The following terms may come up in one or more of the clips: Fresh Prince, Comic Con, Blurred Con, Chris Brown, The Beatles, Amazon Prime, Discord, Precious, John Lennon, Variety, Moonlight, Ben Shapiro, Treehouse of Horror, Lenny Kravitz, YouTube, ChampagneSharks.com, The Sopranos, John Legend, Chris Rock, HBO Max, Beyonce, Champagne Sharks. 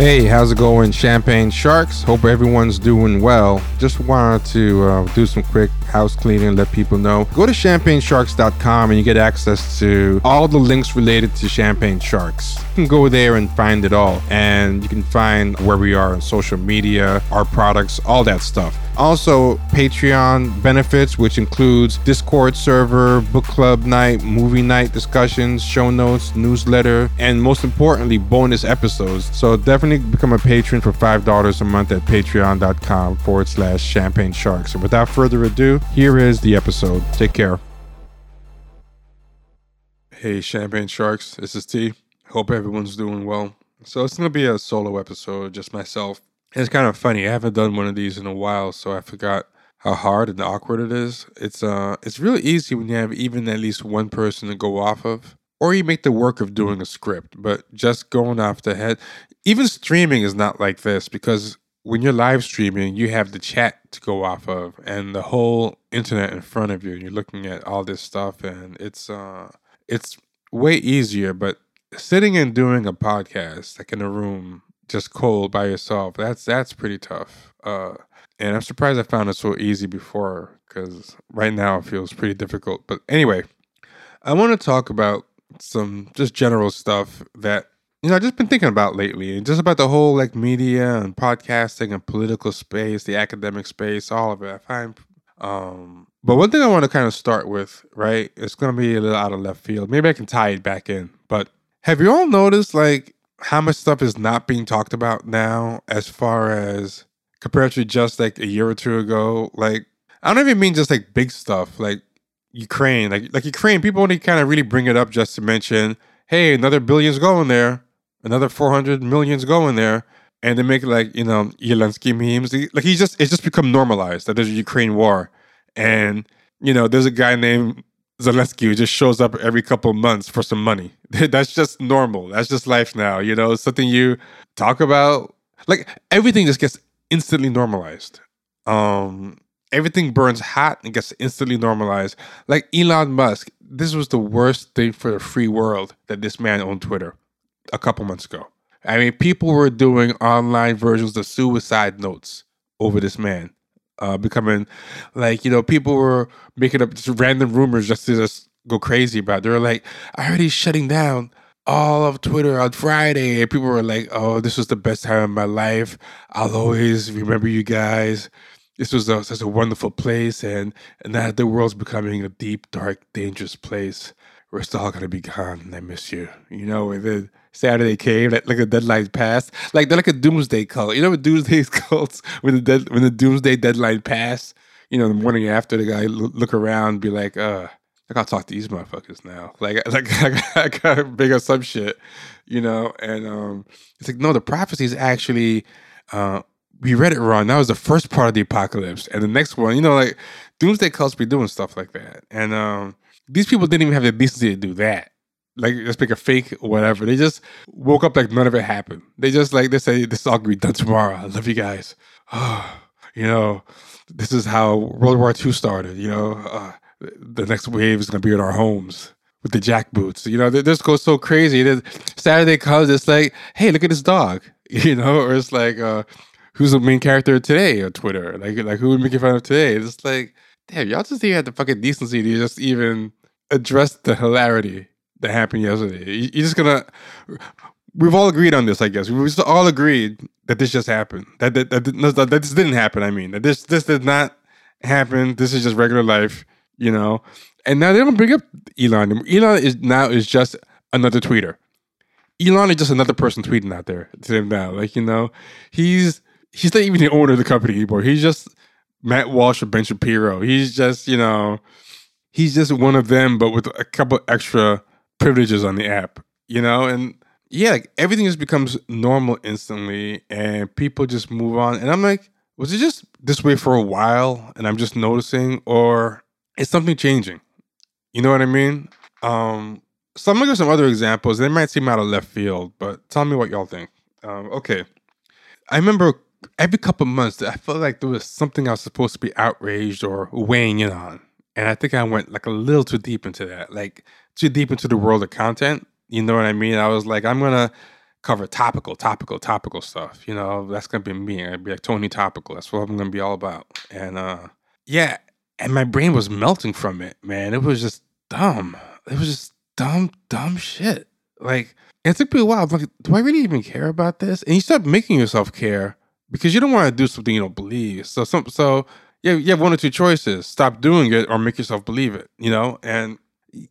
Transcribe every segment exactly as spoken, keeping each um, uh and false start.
Hey, how's it going, Champagne Sharks? Hope everyone's doing well. Just wanted to uh, do some quick house cleaning and let people know. Go to Champagne Sharks dot com and you get access to all the links related to Champagne Sharks. You can go there and find it all. And you can find where we are on social media, our products, all that stuff. Also, Patreon benefits, which includes Discord server, book club night, movie night discussions, show notes, newsletter, and most importantly, bonus episodes. So definitely become a patron for five dollars a month at patreon.com forward slash champagne sharks. And without further ado, here is the episode. Take care. Hey, Champagne Sharks, this is T. Hope everyone's doing well. So it's going to be a solo episode, just myself. It's kind of funny. I haven't done one of these in a while, so I forgot how hard and awkward it is. It's uh, it's really easy when you have even at least one person to go off of, or you make the work of doing a script. But just going off the head, even streaming is not like this, because when you're live streaming, you have the chat to go off of and the whole internet in front of you, and you're looking at all this stuff, and it's uh, it's way easier. But sitting and doing a podcast, like in a room, just cold by yourself, that's that's pretty tough. Uh, and I'm surprised I found it so easy before, because right now it feels pretty difficult. But anyway, I want to talk about some just general stuff that, you know, I've just been thinking about lately, and just about the whole like media and podcasting and political space, the academic space, all of it. I find, um, but one thing I want to kind of start with, right? It's going to be a little out of left field. Maybe I can tie it back in. But have you all noticed, like, how much stuff is not being talked about now as far as compared to just like a year or two ago? Like, I don't even mean just like big stuff like Ukraine, like, like Ukraine, people only kind of really bring it up just to mention, hey, another billion's going there, another four hundred million's going there. And they make like, you know, Zelensky memes. Like he just, it's just become normalized that there's a Ukraine war. And, you know, there's a guy named Zelensky who just shows up every couple of months for some money. That's just normal. That's just life now. You know, it's something you talk about. Like everything just gets instantly normalized. Um, everything burns hot and gets instantly normalized. Like Elon Musk, this was the worst thing for the free world that this man owned Twitter a couple months ago. I mean, people were doing online versions of suicide notes over this man. Uh, becoming like, you know, people were making up just random rumors just to just go crazy about it. They were like, I heard he's shutting down all of Twitter on Friday. And people were like, oh, this was the best time of my life. I'll always remember you guys. This was a, such a wonderful place. And, and now the world's becoming a deep, dark, dangerous place. We're still all going to be gone. And I miss you. You know, and then Saturday came, like, like the deadline passed. Like they're like a doomsday cult. You know what doomsday cults, when the dead, when the doomsday deadline passed, you know, the morning after, the guy l- look around and be like, uh, I gotta talk to these motherfuckers now. Like, like I gotta big up some shit, you know? And um, it's like, no, the prophecy is actually, uh, we read it wrong. That was the first part of the apocalypse. And the next one, you know, like doomsday cults be doing stuff like that. And um, these people didn't even have the decency to do that. Like, just make a fake or whatever. They just woke up like none of it happened. They just like, they say, this is all gonna be done tomorrow. I love you guys. Oh, you know, this is how World War Two started. You know, uh, the next wave is gonna be in our homes with the jackboots. You know, they just go so crazy. Then Saturday comes, it's like, hey, look at this dog. You know, or it's like, uh, who's the main character today on Twitter? Like, like who would make fun of today? It's just like, damn, y'all just even had the fucking decency to just even address the hilarity that happened yesterday. You're just gonna, we've all agreed on this, I guess. We've all agreed that this just happened. That that, that, that that this didn't happen, I mean. That this this did not happen. This is just regular life, you know? And now they don't bring up Elon. Elon is now is just another tweeter. Elon is just another person tweeting out there to them now. Like, you know, he's he's not even the owner of the company anymore. He's just Matt Walsh or Ben Shapiro. He's just, you know, he's just one of them, but with a couple extra privileges on the app, you know? And yeah, like everything just becomes normal instantly and people just move on. And I'm like, was it just this way for a while and I'm just noticing, or is something changing? You know what I mean? Um, so I'm gonna give some other examples. They might seem out of left field, but tell me what y'all think. Um, okay. I remember every couple of months, I felt like there was something I was supposed to be outraged or weighing in on. And I think I went like a little too deep into that, like too deep into the world of content. You know what I mean? I was like, I'm going to cover topical, topical, topical stuff. You know, that's going to be me. I'd be like Tony Topical. That's what I'm going to be all about. And uh, yeah, and my brain was melting from it, man. It was just dumb. It was just dumb, dumb shit. Like, it took me a while. I'm like, do I really even care about this? And you start making yourself care because you don't want to do something you don't believe. So, some, so yeah, you have one or two choices. Stop doing it or make yourself believe it, you know? And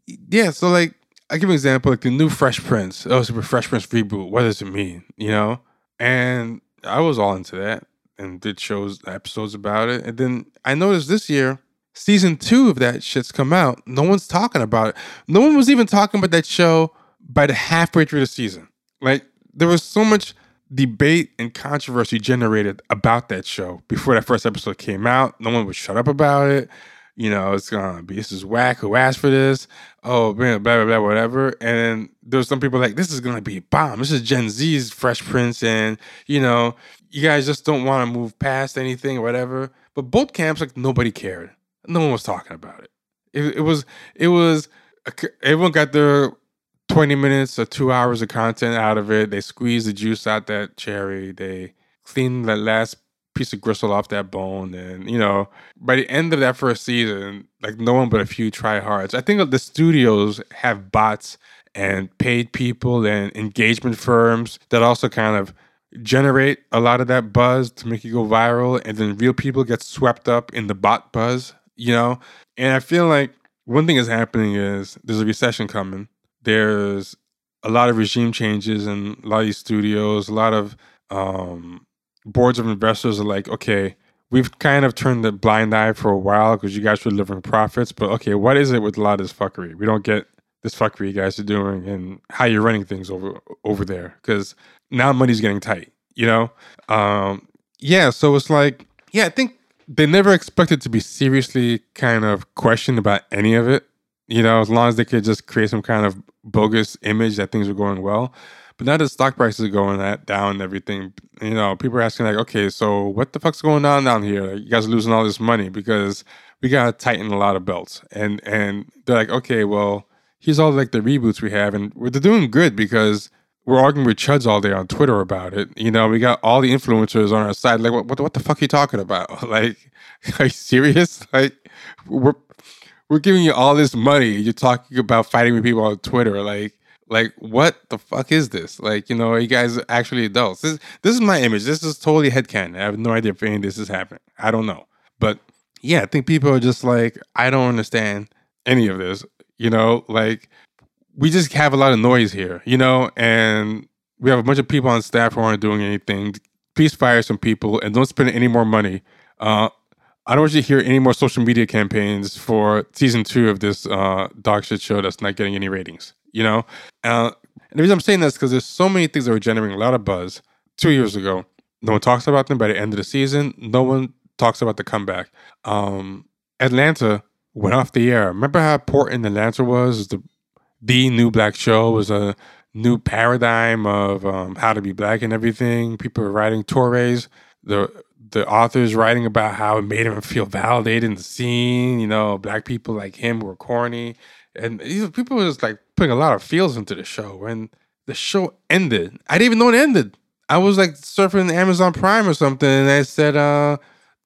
yeah, so like, I give an example, like the new Fresh Prince. Oh, it's a Fresh Prince reboot. What does it mean? You know? And I was all into that and did shows, episodes about it. And then I noticed this year, season two of that shit's come out. No one's talking about it. No one was even talking about that show by the halfway through the season. Like, there was so much debate and controversy generated about that show before that first episode came out. No one would shut up about it. You know, it's gonna be, this is whack, who asked for this? Oh, man, blah, blah, blah, whatever. And there's some people like, this is gonna be a bomb. This is Gen Z's Fresh Prince. And, you know, you guys just don't wanna move past anything or whatever. But both camps, like, nobody cared. No one was talking about it. It, it was, it was, everyone got their twenty minutes or two hours of content out of it. They squeezed the juice out that cherry. They cleaned the last piece of gristle off that bone. And, you know, by the end of that first season, like, no one but a few tryhards. I think the studios have bots and paid people and engagement firms that also kind of generate a lot of that buzz to make you go viral. And then real people get swept up in the bot buzz, you know? And I feel like one thing that's happening is there's a recession coming. There's a lot of regime changes in a lot of these studios, a lot of, um, boards of investors are like, okay, we've kind of turned the blind eye for a while because you guys were delivering profits, but okay, what is it with a lot of this fuckery? We don't get this fuckery you guys are doing and how you're running things over over there, because now money's getting tight, you know? Um, yeah, so it's like, yeah, I think they never expected to be seriously kind of questioned about any of it, you know, as long as they could just create some kind of bogus image that things were going well. But now that stock prices are going that down and everything, you know, people are asking like, okay, so what the fuck's going on down here? Like, you guys are losing all this money because we got to tighten a lot of belts. And and they're like, okay, well, here's all like the reboots we have. And we're, they're doing good because we're arguing with chuds all day on Twitter about it. You know, we got all the influencers on our side. Like, what what, what the fuck are you talking about? Like, are you serious? Like, we're, we're giving you all this money. You're talking about fighting with people on Twitter. Like, Like, what the fuck is this? Like, you know, are you guys are actually adults? This, this is my image. This is totally headcanon. I have no idea if any of this is happening. I don't know. But yeah, I think people are just like, I don't understand any of this. You know, like, we just have a lot of noise here, you know, and we have a bunch of people on staff who aren't doing anything. Please fire some people and don't spend any more money. Uh, I don't want you to hear any more social media campaigns for season two of this uh, dog shit show that's not getting any ratings. You know, uh, and the reason I'm saying this is because there's so many things that were generating a lot of buzz two years ago. No one talks about them by the end of the season. No one talks about the comeback. Um, Atlanta went off the air. Remember how important Atlanta was? The, the new black show was a new paradigm of um, how to be black and everything. People were writing Torres. The the authors writing about how it made him feel validated in the scene. You know, black people like him were corny. And these people were just like putting a lot of feels into the show. And the show ended. I didn't even know it ended. I was like surfing Amazon Prime or something. And I said, uh,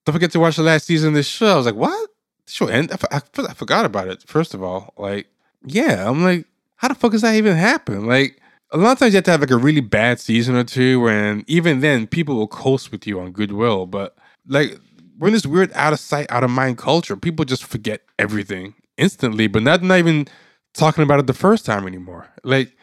don't forget to watch the last season of this show. I was like, what? The show ended? I, f- I forgot about it, first of all. Like, yeah. I'm like, how the fuck does that even happen? Like, a lot of times you have to have like a really bad season or two. And even then, people will coast with you on goodwill. But like, we're in this weird out of sight, out of mind culture. People just forget everything instantly, but not not even talking about it the first time anymore. Like,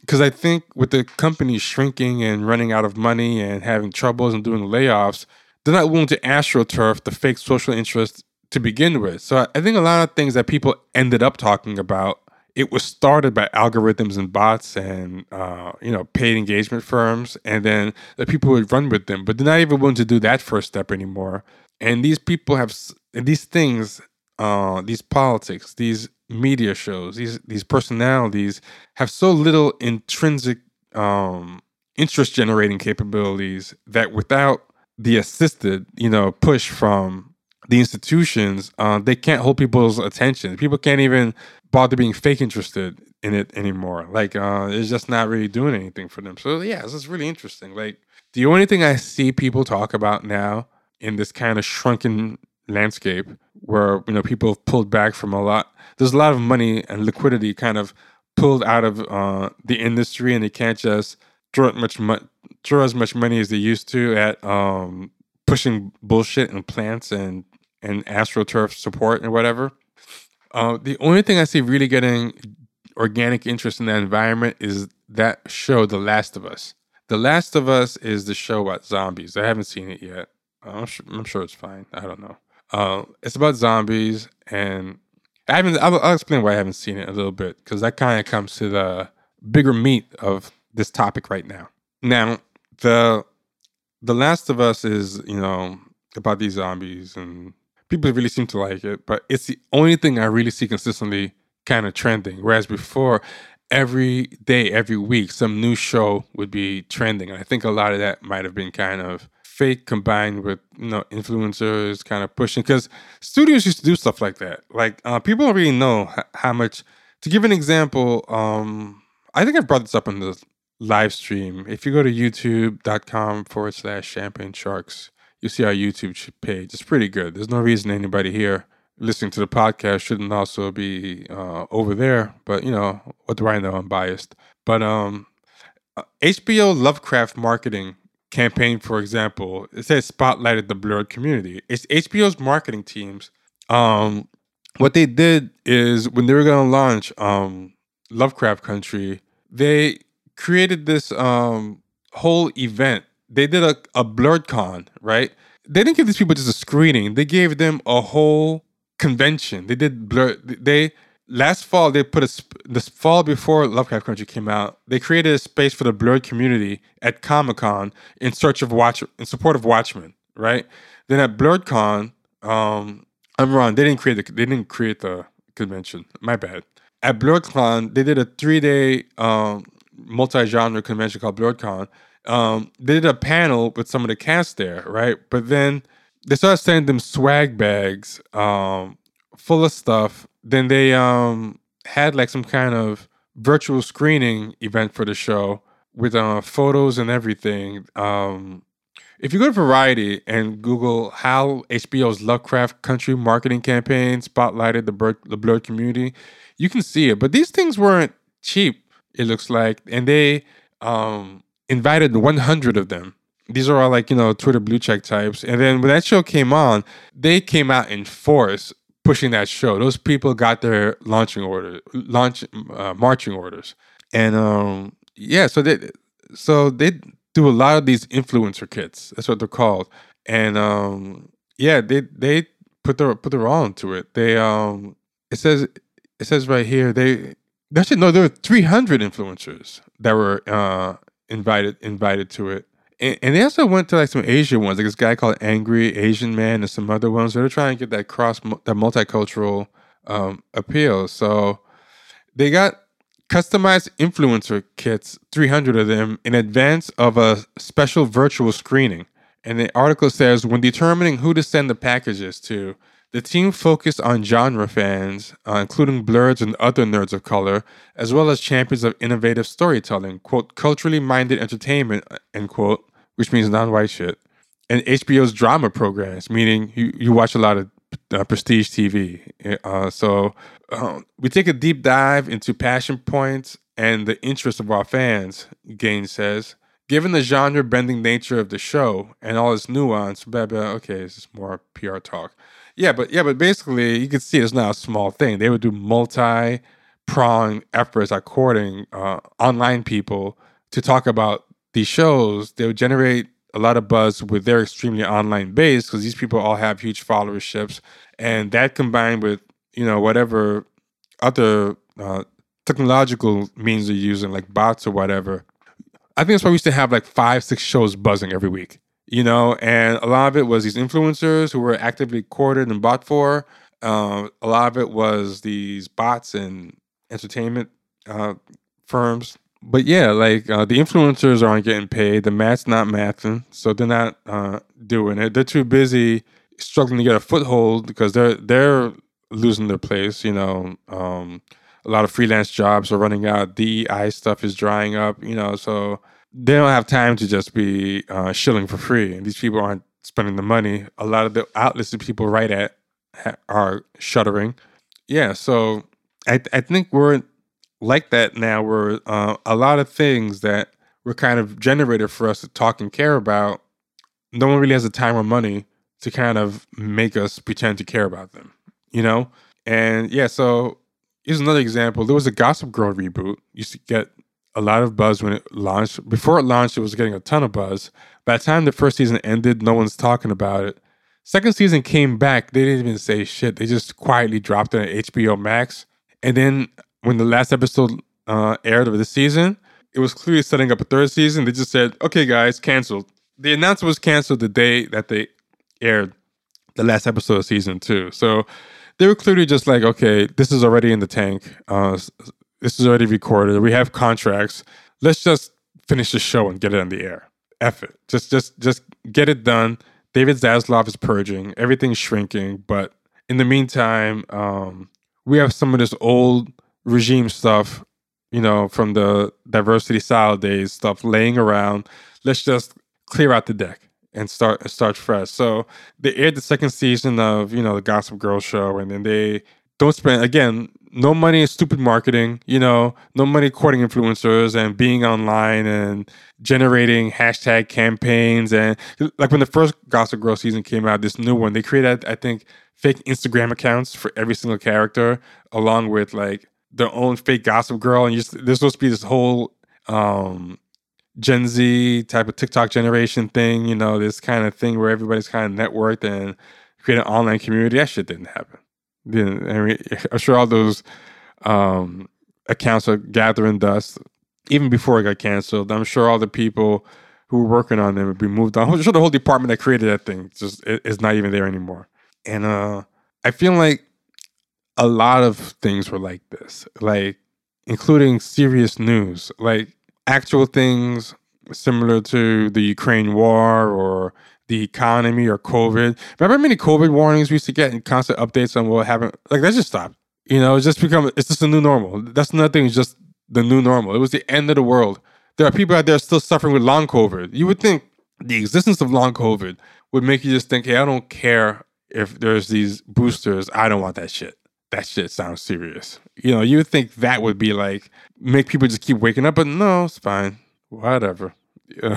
because I think with the company shrinking and running out of money and having troubles and doing layoffs, they're not willing to astroturf the fake social interest to begin with. So I think a lot of things that people ended up talking about, it was started by algorithms and bots and uh, you know, paid engagement firms, and then the people would run with them. But they're not even willing to do that first step anymore. And these people have and these things. Uh, these politics, these media shows, these these personalities have so little intrinsic um, interest-generating capabilities that without the assisted, you know, push from the institutions, uh, they can't hold people's attention. People can't even bother being fake interested. in it anymore. Like, uh, it's just not really doing anything for them. So yeah, it's just really interesting. Like, the only thing I see people talk about now in this kind of shrunken landscape where, you know, people have pulled back from a lot, there's a lot of money and liquidity kind of pulled out of uh, the industry, and they can't just throw it much mu- throw as much money as they used to at um, pushing bullshit and plants and and astroturf support and whatever. Uh, the only thing I see really getting organic interest in that environment is that show, The Last of Us. The Last of Us is the show about zombies. I haven't seen it yet. I'm sure, I'm sure it's fine. I don't know. Uh, it's about zombies, and I haven't. I'll, I'll explain why I haven't seen it a little bit, because that kind of comes to the bigger meat of this topic right now. Now, the The Last of Us is, you know, about these zombies, and people really seem to like it, but it's the only thing I really see consistently kind of trending. Whereas before, every day, every week, some new show would be trending, and I think a lot of that might have been kind of fake combined with, you know, influencers kind of pushing, because studios used to do stuff like that. Like, uh, people don't really know h- how much. To give an example, um, I think I brought this up in the live stream. If you go to youtube.com forward slash Champagne Sharks, you see our YouTube page. It's pretty good. There's no reason anybody here listening to the podcast shouldn't also be uh, over there. But, you know, what do I know? I'm biased. But um, H B O Lovecraft marketing campaign, for example, it says spotlighted the blurred community. It's H B O's marketing teams. Um, what they did is, when they were going to launch um, Lovecraft Country, they created this um, whole event. They did a, a Blurred Con, right? They didn't give these people just a screening. They gave them a whole convention. They did blur. They last fall they put a this fall before Lovecraft Country came out, they created a space for the blurred community at Comic Con in search of Watch in support of Watchmen, right? Then at Blurred Con, um, I'm wrong. They didn't create the they didn't create the convention. My bad. At Blurred Con, they did a three day um, multi-genre convention called Blurred Con. Um, they did a panel with some of the cast there, right? But then they started sending them swag bags um, full of stuff. Then they um, had like some kind of virtual screening event for the show with uh, photos and everything. Um, if you go to Variety and Google how H B O's Lovecraft Country marketing campaign spotlighted the, bur- the blurred community, you can see it. But these things weren't cheap, it looks like. And they... Um, invited one hundred of them. These are all like, you know, Twitter blue check types. And then when that show came on, they came out in force pushing that show. Those people got their launching order, launch uh, marching orders. And um, yeah, so they so they do a lot of these influencer kits. That's what they're called. And um, yeah, they they put their put their all into it. They um, it says it says right here they actually no, there were three hundred influencers that were. Uh, invited invited to it, and, and they also went to like some Asian ones, like this guy called Angry Asian Man and some other ones. So they're trying to get that cross that multicultural um appeal. So they got customized influencer kits, three hundred of them, in advance of a special virtual screening. And the article says, when determining who to send the packages to, the team focused on genre fans, uh, including blurs and other nerds of color, as well as champions of innovative storytelling, quote, culturally minded entertainment, end quote, which means non-white shit, and H B O's drama programs, meaning you, you watch a lot of uh, prestige T V. Uh, so um, we take a deep dive into passion points and the interests of our fans, Gaines says. Given the genre-bending nature of the show and all its nuance, blah, blah, okay, this is more P R talk. Yeah, but yeah, but basically, you can see it's not a small thing. They would do multi-pronged efforts at courting uh, online people to talk about these shows. They would generate a lot of buzz with their extremely online base, because these people all have huge followerships, and that combined with, you know, whatever other uh, technological means they're using, like bots or whatever. I think that's why we used to have like five, six shows buzzing every week. You know, and a lot of it was these influencers who were actively courted and bought for. Uh, a lot of it was these bots and entertainment uh, firms. But yeah, like uh, the influencers aren't getting paid. The math's not mathing, so they're not uh, doing it. They're too busy struggling to get a foothold because they're they're losing their place. You know, um, A lot of freelance jobs are running out. D E I stuff is drying up, you know, so they don't have time to just be uh, shilling for free. And these people aren't spending the money. A lot of the outlets that people write at ha- are shuttering. Yeah, so I, th- I think we're like that now, where uh, a lot of things that were kind of generated for us to talk and care about, no one really has the time or money to kind of make us pretend to care about them, you know? And yeah, so here's another example. There was a Gossip Girl reboot. Used to get a lot of buzz when it launched. Before it launched, it was getting a ton of buzz. By the time the first season ended, no one's talking about it. Second season came back. They didn't even say shit. They just quietly dropped it on H B O Max. And then when the last episode uh, aired of the season, it was clearly setting up a third season. They just said, okay, guys, canceled. The announcement was canceled the day that they aired the last episode of season two. So they were clearly just like, okay, this is already in the tank. Uh, this is already recorded. We have contracts. Let's just finish the show and get it on the air. F it. Just, just, just get it done. David Zaslav is purging. Everything's shrinking. But in the meantime, um, we have some of this old regime stuff, you know, from the diversity style days stuff laying around. Let's just clear out the deck and start start fresh. So they aired the second season of, you know, the Gossip Girl show, and then they don't spend, again, no money in stupid marketing, you know, no money courting influencers and being online and generating hashtag campaigns. And like when the first Gossip Girl season came out, this new one, they created, I think, fake Instagram accounts for every single character, along with like their own fake Gossip Girl. And you just, there's supposed to be this whole um, Gen Z type of TikTok generation thing, you know, this kind of thing where everybody's kind of networked and create an online community. That shit didn't happen. Didn't, I mean, I'm sure all those um, accounts are gathering dust even before it got canceled. I'm sure all the people who were working on them would be moved on. I'm sure the whole department that created that thing just is not even there anymore. And uh, I feel like a lot of things were like this, like including serious news, like actual things similar to the Ukraine war or the economy or COVID. Remember how many COVID warnings we used to get and constant updates on what happened? Like, that just stopped. You know, it's just become, it's just a new normal. That's nothing, it's just the new normal. It was the end of the world. There are people out there still suffering with long COVID. You would think the existence of long COVID would make you just think, hey, I don't care if there's these boosters. I don't want that shit. That shit sounds serious. You know, you would think that would be like, make people just keep waking up, but no, it's fine. Whatever. Uh,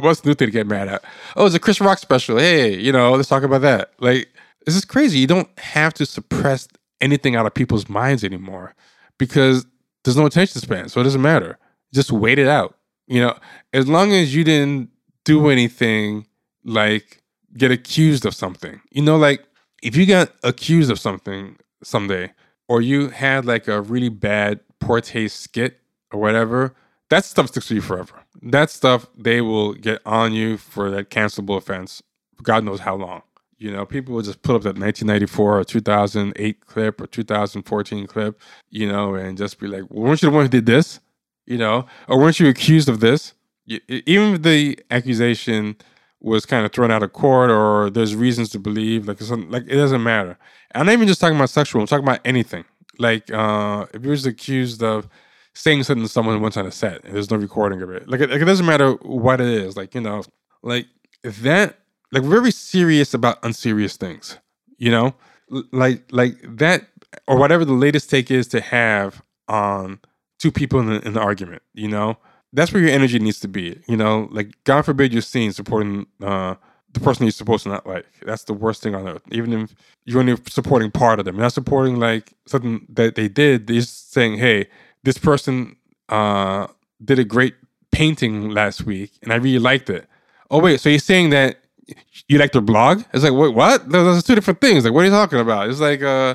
what's new thing to get mad at? Oh, it's a Chris Rock special. Hey, you know, let's talk about that. Like, this is crazy. You don't have to suppress anything out of people's minds anymore because there's no attention span, so it doesn't matter. Just wait it out. You know, as long as you didn't do anything like get accused of something. You know, like if you got accused of something someday, or you had like a really bad poor taste skit or whatever, that stuff sticks with you forever. That stuff, they will get on you for that cancelable offense for God knows how long. You know, people will just put up that nineteen ninety-four or two thousand eight clip or two thousand fourteen clip, you know, and just be like, well, weren't you the one who did this? You know, or weren't you accused of this? Even if the accusation was kind of thrown out of court or there's reasons to believe, like, it's, like it doesn't matter. I'm not even just talking about sexual, I'm talking about anything. Like, uh, if you're just accused of saying something to someone once on a set and there's no recording of it, like it, like, it doesn't matter what it is. Like, you know, like that, like, we're very serious about unserious things, you know? L- like, like that, or whatever the latest take is to have on two people in the, in the argument, you know? That's where your energy needs to be, you know? Like, God forbid you're seen supporting uh, the person you're supposed to not like. That's the worst thing on earth. Even if you're only supporting part of them. You're not supporting, like, something that they did. They're just saying, hey, this person uh, did a great painting last week, and I really liked it. Oh, wait, so you're saying that you like their blog? It's like, wait, what? Those are two different things. Like, what are you talking about? It's like, uh,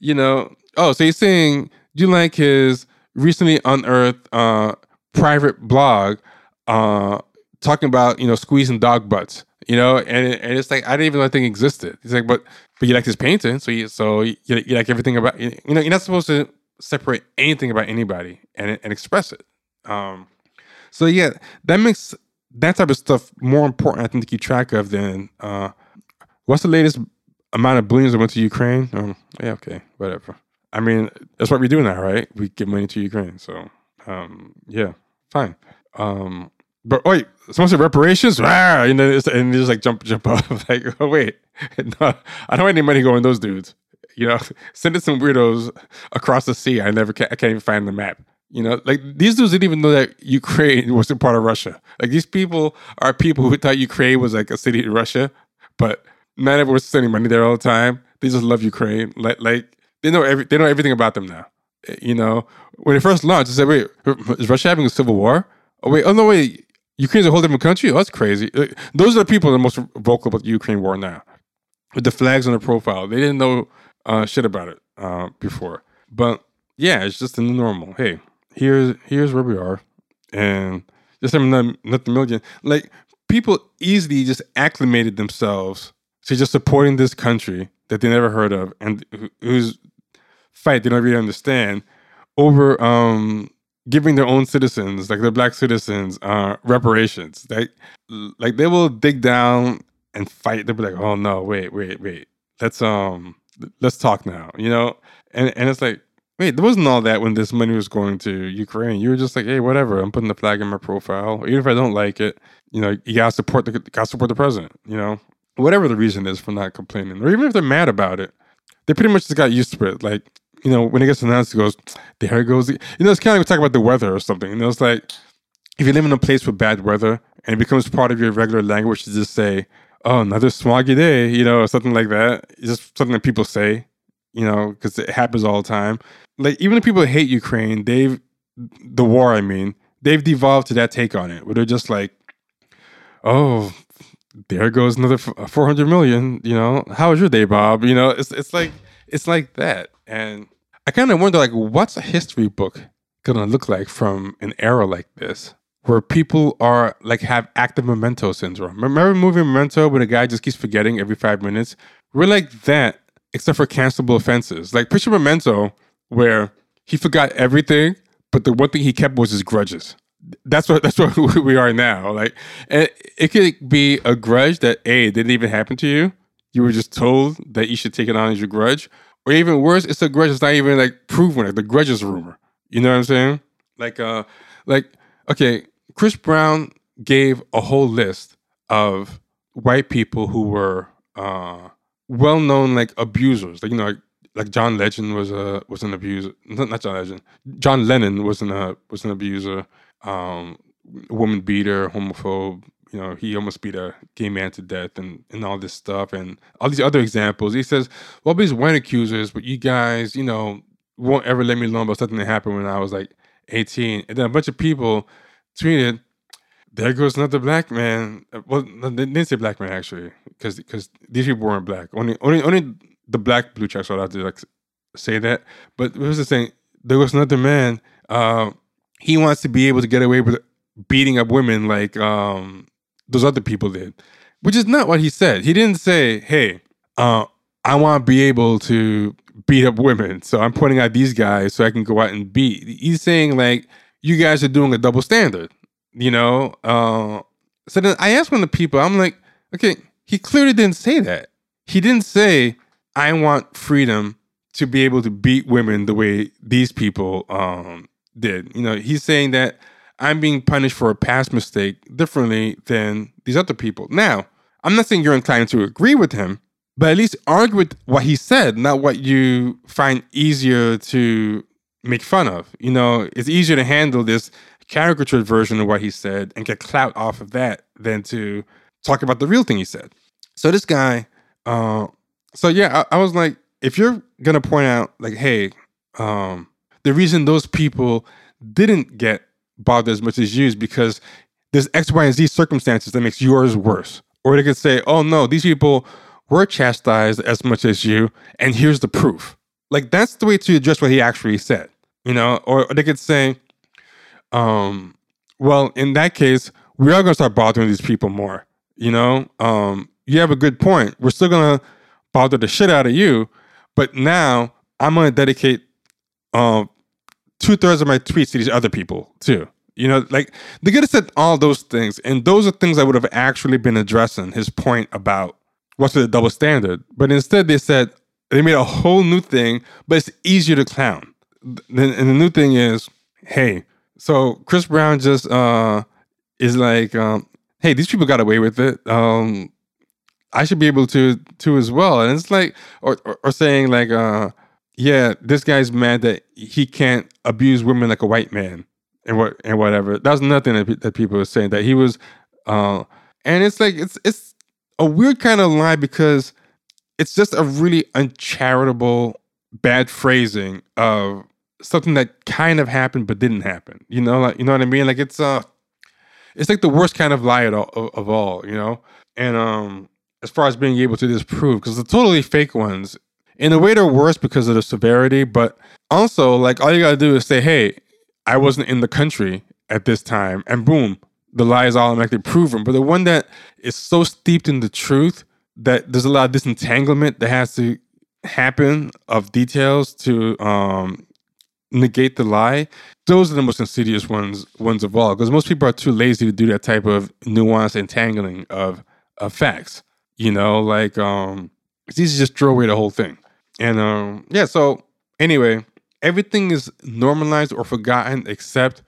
you know, oh, so you're saying you like his recently unearthed uh, private blog uh, talking about, you know, squeezing dog butts, you know? And, and it's like, I didn't even know that thing existed. It's like, but but you like this painting, so you, so you, you like everything about, you know, you're not supposed to separate anything about anybody and and express it. Um, so yeah, that makes that type of stuff more important, I think, to keep track of than uh, what's the latest amount of billions that went to Ukraine? Um, yeah, okay, whatever. I mean, that's what we do now, right? We give money to Ukraine. So, um, yeah, fine. Um, but wait, someone said reparations? Rah! And then it's, and they just like jump, jump up. Like, oh, wait, no, I don't have any money going to those dudes. You know, send it some weirdos across the sea. I never can, I can't even find the map. You know, like these dudes didn't even know that Ukraine was a part of Russia. Like these people are people who thought Ukraine was like a city in Russia, but not everyone was sending money there all the time. They just love Ukraine. Like, like they know every, they know everything about them now. You know, when they first launched, they said, "Wait, is Russia having a civil war? Oh wait, oh no, wait, Ukraine's a whole different country. Oh, that's crazy." Like, those are the people that are most vocal about the Ukraine war now, with the flags on their profile. They didn't know uh, shit about it uh, before, but yeah, it's just the new normal. Hey. Here's here's where we are, and just not not the million. Like people easily just acclimated themselves to just supporting this country that they never heard of and whose fight they don't really understand over um, giving their own citizens, like their black citizens, uh, reparations. Like like they will dig down and fight. They'll be like, oh no, wait, wait, wait. Let's um let's talk now, you know. And and it's like. Wait, there wasn't all that when this money was going to Ukraine. You were just like, hey, whatever. I'm putting the flag in my profile. Even if I don't like it, you know, you gotta support the gotta support the president. You know, whatever the reason is for not complaining, or even if they're mad about it, they pretty much just got used to it. Like, you know, when it gets announced, it goes, there it goes. You know, it's kind of like we talk about the weather or something. You know, it's like if you live in a place with bad weather and it becomes part of your regular language to just say, oh, another smoggy day, you know, or something like that. It's just something that people say. You know, because it happens all the time. Like, even if people hate Ukraine, they've, the war, I mean, they've devolved to that take on it, where they're just like, oh, there goes another four hundred million, you know, how was your day, Bob? You know, it's it's like, it's like that. And I kind of wonder, like, what's a history book going to look like from an era like this, where people are, like, have active memento syndrome? Remember the movie Memento, where the guy just keeps forgetting every five minutes? We're like that. Except for cancelable offenses. Like, picture Memento, where he forgot everything, but the one thing he kept was his grudges. That's what that's what we are now. Like, and it could be a grudge that, A, didn't even happen to you. You were just told that you should take it on as your grudge. Or even worse, it's a grudge that's not even, like, proven. Like, the grudge is a rumor. You know what I'm saying? Like, uh, like okay, Chris Brown gave a whole list of white people who were... Uh, well-known like abusers, like you know, like, like John Legend was a was an abuser. Not, not John Legend. John Lennon was an uh, was an abuser, um, woman beater, homophobe. You know, he almost beat a gay man to death, and, and all this stuff, and all these other examples. He says, "Well, these white accusers, but you guys, you know, won't ever let me alone about something that happened when I was like eighteen." And then a bunch of people tweeted, "There goes another black man." Well, they didn't say black man actually, because because these people weren't black. Only only only the black blue checks are allowed to like say that. But what was the thing? There goes another man. Uh, he wants to be able to get away with beating up women like um, those other people did, which is not what he said. He didn't say, "Hey, uh, I want to be able to beat up women, so I'm pointing out these guys so I can go out and beat." He's saying like, "You guys are doing a double standard." You know, uh, so then I asked one of the people, I'm like, okay, he clearly didn't say that. He didn't say, I want freedom to be able to beat women the way these people um, did. You know, he's saying that I'm being punished for a past mistake differently than these other people. Now, I'm not saying you're inclined to agree with him, but at least argue with what he said, not what you find easier to make fun of. You know, it's easier to handle this caricatured version of what he said and get clout off of that than to talk about the real thing he said. So this guy, uh, so yeah, I, I was like, if you're going to point out like, hey, um, the reason those people didn't get bothered as much as you is because there's X, Y, and Z circumstances that makes yours worse. Or they could say, oh no, these people were chastised as much as you, and here's the proof. Like that's the way to address what he actually said, you know? Or, or they could say, Um, well, in that case, we are going to start bothering these people more, you know, um, you have a good point. We're still going to bother the shit out of you, but now I'm going to dedicate, um, two thirds of my tweets to these other people too. You know, like they could have said all those things. And those are things I would have actually been addressing his point about what's the double standard. But instead they said, They made a whole new thing, but it's easier to clown. And the new thing is, hey, so Chris Brown just uh, is like, um, hey, these people got away with it. Um, I should be able to too as well. And it's like, or or, or saying like, uh, yeah, this guy's mad that he can't abuse women like a white man and what and whatever. That's nothing that, that people are saying that he was. Uh, and it's like it's it's a weird kind of lie because it's just a really uncharitable, bad phrasing of something that kind of happened but didn't happen. You know, like you know what I mean. Like it's uh, it's like the worst kind of lie at all, of, of all. You know, and um, as far as being able to disprove, because the totally fake ones, in a way, they're worse because of the severity. But also, like all you gotta do is say, "Hey, I wasn't in the country at this time," and boom, the lie is automatically proven. But the one that is so steeped in the truth that there's a lot of disentanglement that has to happen of details to um, negate the lie. Those are the most insidious ones ones of all, because most people are too lazy to do that type of nuanced entangling of, of facts. You know, like um, it's easy to just throw away the whole thing. And um, yeah, so anyway, everything is normalized or forgotten except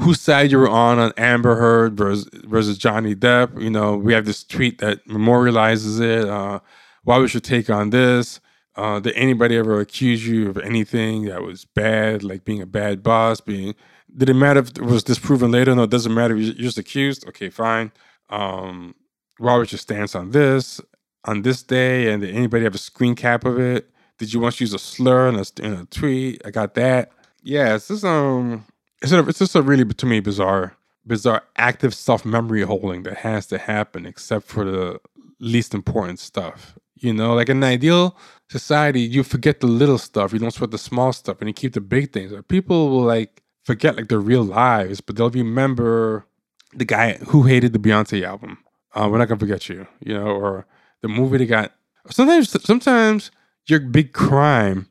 whose side you were on, on Amber Heard versus, versus Johnny Depp. You know, we have this tweet that memorializes it. Uh, why was your take on this? Uh, did anybody ever accuse you of anything that was bad, like being a bad boss? Being Did it matter if it was disproven later? No, it doesn't matter. You're just accused. Okay, fine. Um, why was your stance on this, on this day? And did anybody have a screen cap of it? Did you once use a slur in a, in a tweet? I got that. Yeah, it's just... Um, It's, a, it's just a really, to me, bizarre, bizarre active self-memory holding that has to happen except for the least important stuff. You know, like in an ideal society, you forget the little stuff. You don't sweat the small stuff and you keep the big things. Like, people will like forget like their real lives, but they'll remember the guy who hated the Beyonce album. Uh, we're not going to forget you, you know, or the movie they got. Sometimes, sometimes your big crime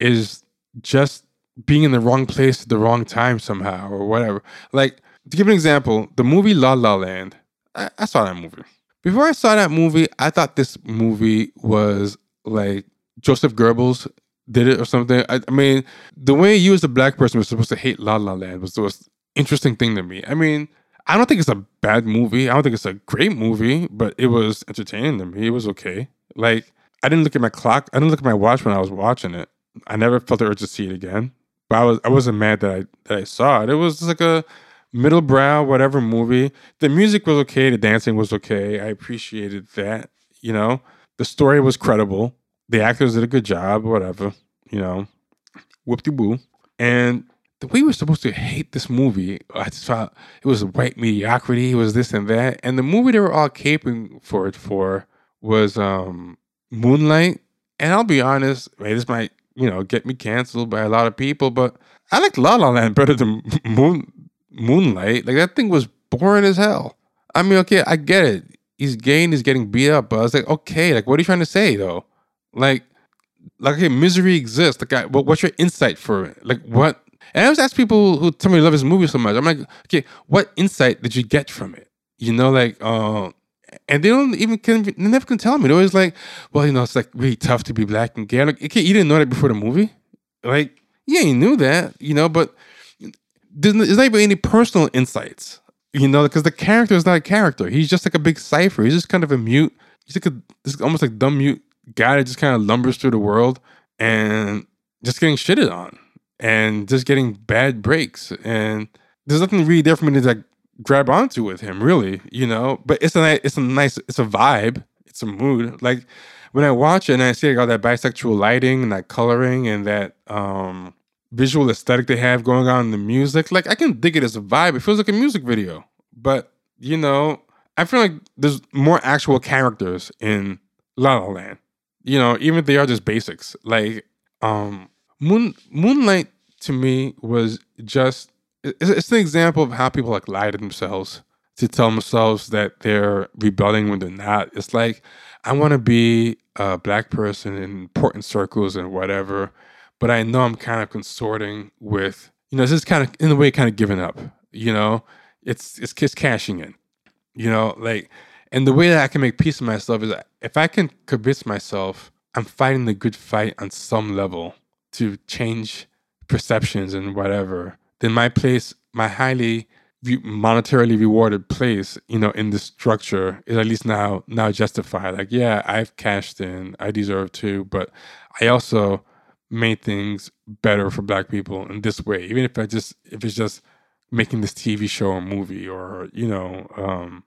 is just being in the wrong place at the wrong time somehow or whatever. Like, to give an example, the movie La La Land, I, I saw that movie. Before I saw that movie, I thought this movie was like Joseph Goebbels did it or something. I, I mean, the way you as a black person were supposed to hate La La Land was the most interesting thing to me. I mean, I don't think it's a bad movie. I don't think it's a great movie, but it was entertaining to me. It was okay. Like, I didn't look at my clock. I didn't look at my watch when I was watching it. I never felt the urge to see it again. But I was I wasn't mad that I that I saw it. It was just like a middle brow whatever movie. The music was okay. The dancing was okay. I appreciated that. You know, the story was credible. The actors did a good job. Whatever. You know, whoop de boo. And the way we were supposed to hate this movie, I just thought it was white mediocrity. It was this and that. And the movie they were all caping for it for was um, Moonlight. And I'll be honest, man, this might, you know, get me canceled by a lot of people, but I liked La La Land better than Moon Moonlight. Like, that thing was boring as hell. I mean, okay, I get it. He's gay and he's getting beat up, but I was like, okay, like, what are you trying to say, though? Like, like, okay, misery exists. Like, I, what, what's your insight for it? Like, what? And I always ask people who tell me they love this movie so much. I'm like, okay, what insight did you get from it? You know, like, uh, and they don't even can they never can tell me. They're always like, well, you know, it's like really tough to be black and gay. Like, okay, you didn't know that before the movie? Like, yeah, you knew that, you know, but there's not even any personal insights, you know, because the character is not a character. He's just like a big cipher. He's just kind of a mute. He's like a this almost like dumb mute guy that just kind of lumbers through the world and just getting shitted on and just getting bad breaks. And there's nothing really there for me to like grab onto with him, really, you know. But it's a it's a nice it's a vibe, it's a mood. Like when I watch it and I see like all that bisexual lighting and that coloring and that um, visual aesthetic they have going on in the music, like I can dig it as a vibe. It feels like a music video, but you know, I feel like there's more actual characters in La La Land. You know, even if they are just basics. Like um, Moon Moonlight to me was just. It's an example of how people like lie to themselves to tell themselves that they're rebelling when they're not. It's like, I want to be a black person in important circles and whatever, but I know I'm kind of consorting with, you know, this is kind of, in a way, kind of giving up, you know, it's, it's, it's cashing in, you know, like, and the way that I can make peace with myself is if I can convince myself I'm fighting the good fight on some level to change perceptions and whatever, then my place, my highly re- monetarily rewarded place, you know, in this structure is at least now now justified. Like, yeah, I've cashed in, I deserve to, but I also made things better for Black people in this way. Even if I just, if it's just making this T V show or movie or, you know, um,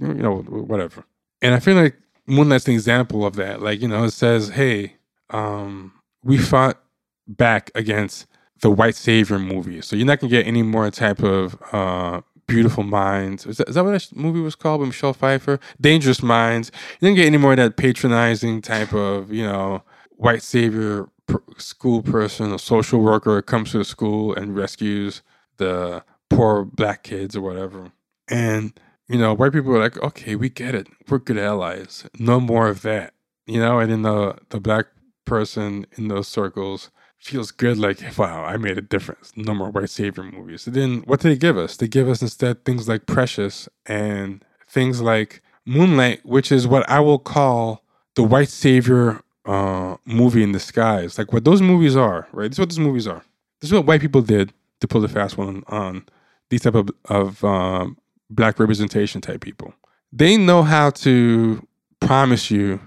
you know, whatever. And I feel like Moonlight's an example of that. Like, you know, it says, hey, um, we fought back against the white savior movie. So you're not going to get any more type of uh, Beautiful Minds. Is that, is that what that movie was called by Michelle Pfeiffer? Dangerous Minds. You didn't get any more of that patronizing type of, you know, white savior per- school person or social worker comes to the school and rescues the poor Black kids or whatever. And, you know, white people are like, okay, we get it. We're good allies. No more of that. You know, and then the, the Black person in those circles feels good, like, wow, I made a difference. No more white savior movies. So then what do they give us? They give us instead things like Precious and things like Moonlight, which is what I will call the white savior uh, movie in disguise. Like what those movies are, right? This is what those movies are. This is what white people did to pull the fast one on these type of, of um, Black representation type people. They know how to promise you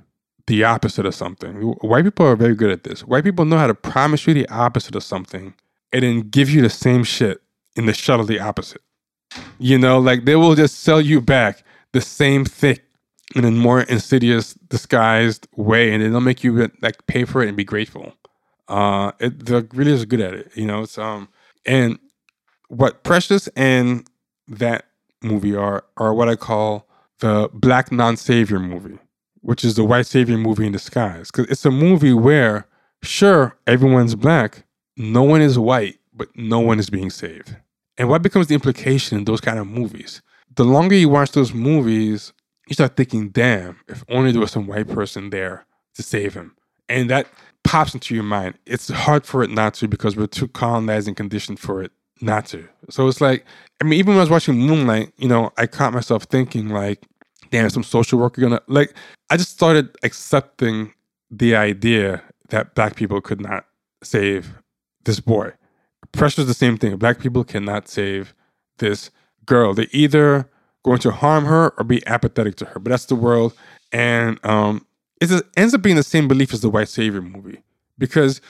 the opposite of something. White people are very good at this. White people know how to promise you the opposite of something and then give you the same shit in the shuttle the opposite. You know, like they will just sell you back the same thing in a more insidious, disguised way, and then they'll make you like pay for it and be grateful. Uh, it, they're really just good at it. You know, it's um, and what Precious and that movie are are what I call the Black non-savior movie, which is the white savior movie in disguise. Because it's a movie where, sure, everyone's Black, no one is white, but no one is being saved. And what becomes the implication in those kind of movies? The longer you watch those movies, you start thinking, damn, if only there was some white person there to save him. And that pops into your mind. It's hard for it not to because we're too colonized and conditioned for it not to. So it's like, I mean, even when I was watching Moonlight, you know, I caught myself thinking like, damn, some social worker gonna, like, I just started accepting the idea that Black people could not save this boy. Pressure is the same thing. Black people cannot save this girl. They're either going to harm her or be apathetic to her, but that's the world. And um, it just ends up being the same belief as the white savior movie because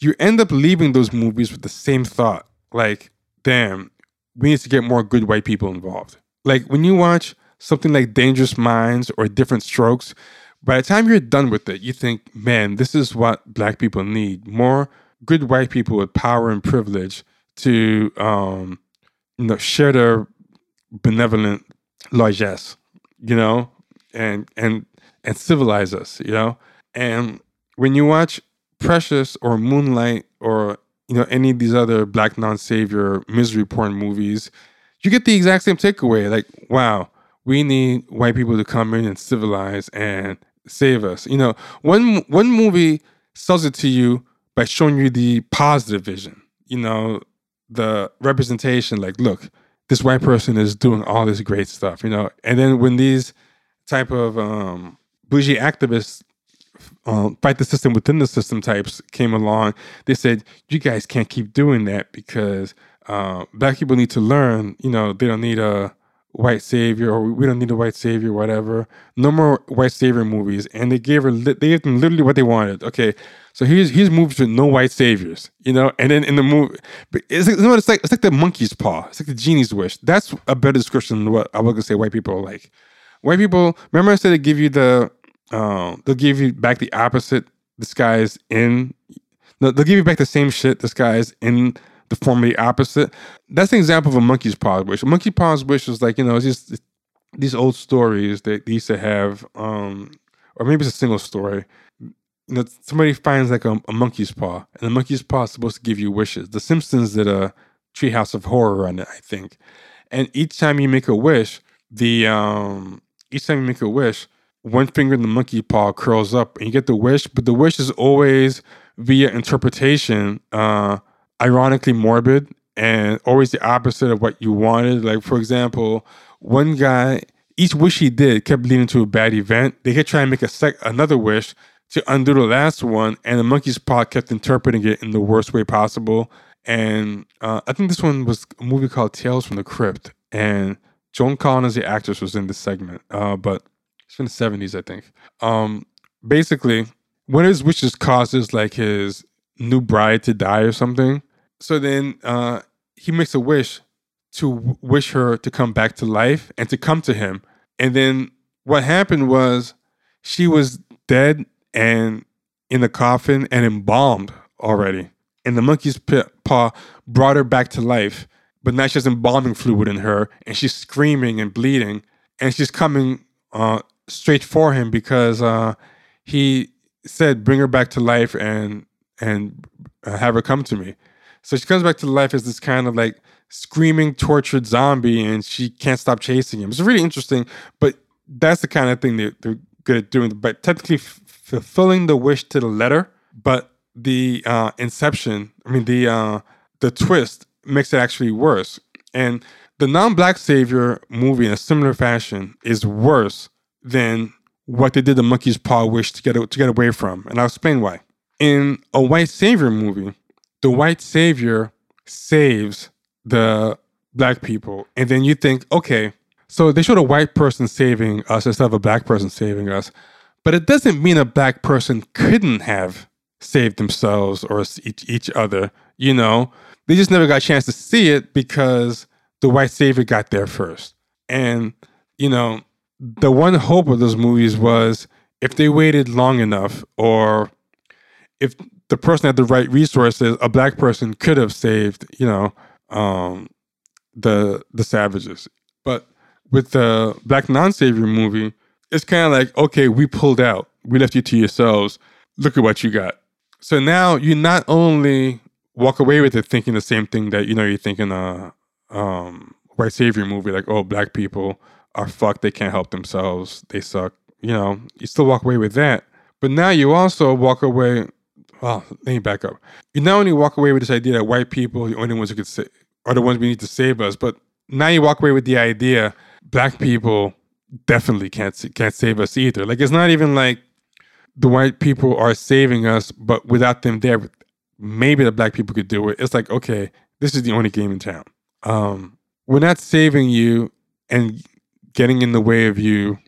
you end up leaving those movies with the same thought. Like, damn, we need to get more good white people involved. Like when you watch something like Dangerous Minds or Different Strokes, by the time you're done with it, you think, man, this is what Black people need. More good white people with power and privilege to um, you know, share their benevolent largesse, you know, and and and civilize us, you know. And when you watch Precious or Moonlight or, you know, any of these other Black non-savior misery porn movies, you get the exact same takeaway. Like, wow, we need white people to come in and civilize and save us. You know, one one movie sells it to you by showing you the positive vision, you know, the representation, like, look, this white person is doing all this great stuff, you know. And then when these type of um, bougie activists um, fight the system within the system types came along, they said, you guys can't keep doing that because uh, Black people need to learn, you know, they don't need a white savior, or we don't need a white savior, whatever. No more white savior movies. And they gave her, they gave them literally what they wanted. Okay, so here's here's movies with no white saviors, you know. And then in the movie, it's like, you know what it's like? It's like the monkey's paw. It's like the genie's wish. That's a better description than what I was gonna say. White people are like, white people. Remember I said they give you the, uh, they'll give you back the opposite disguised in. No, they'll give you back the same shit disguised in the form of the opposite. That's an example of a monkey's paw wish. A monkey paw's wish is like, you know, it's just it's these old stories that they used to have, um, or maybe it's a single story. You know, somebody finds like a, a monkey's paw, and the monkey's paw is supposed to give you wishes. The Simpsons did a Treehouse of Horror on it, I think. And each time you make a wish, the um, each time you make a wish, one finger in the monkey paw curls up, and you get the wish. But the wish is always via interpretation. Uh, ironically morbid and always the opposite of what you wanted. Like, for example, one guy, each wish he did kept leading to a bad event. They kept trying to make a sec- another wish to undo the last one, and the monkey's paw kept interpreting it in the worst way possible. And uh, I think this one was a movie called Tales from the Crypt, and Joan Collins, the actress, was in this segment, uh, but it's from the seventies, I think. Um, basically, one of his wishes causes like his new bride to die or something. So then uh, he makes a wish to w- wish her to come back to life and to come to him. And then what happened was she was dead and in the coffin and embalmed already. And the monkey's paw brought her back to life. But now she has embalming fluid in her, and she's screaming and bleeding, and she's coming uh, straight for him because uh, he said, "Bring her back to life and and uh, have her come to me." So she comes back to life as this kind of like screaming, tortured zombie, and she can't stop chasing him. It's really interesting, but that's the kind of thing they're, they're good at doing. But technically, f- fulfilling the wish to the letter, but the uh, inception, I mean the uh, the twist. Makes it actually worse. And the non-black savior movie in a similar fashion is worse than what they did the monkey's paw wish to get to get away from. And I'll explain why. In a white savior movie, the white savior saves the black people. And then you think, okay, so they showed a white person saving us instead of a black person saving us. But it doesn't mean a black person couldn't have saved themselves or each, each other, you know? They just never got a chance to see it because the white savior got there first. And, you know, the one hope of those movies was if they waited long enough or if the person had the right resources, a black person could have saved, you know, um, the the savages. But with the black non-savior movie, it's kind of like, okay, we pulled out. We left you to yourselves. Look at what you got. So now you not only walk away with it thinking the same thing that, you know, you think in a um, white savior movie, like, oh, black people are fucked, they can't help themselves, they suck. You know, you still walk away with that. But now you also walk away, well, let me back up. You not only walk away with this idea that white people the only ones who could sa- are the ones we need to save us, but now you walk away with the idea black people definitely can't can't save us either. Like, it's not even like the white people are saving us, but without them there, maybe the black people could do it. It's like, okay, this is the only game in town. Um, we're not saving you and getting in the way of you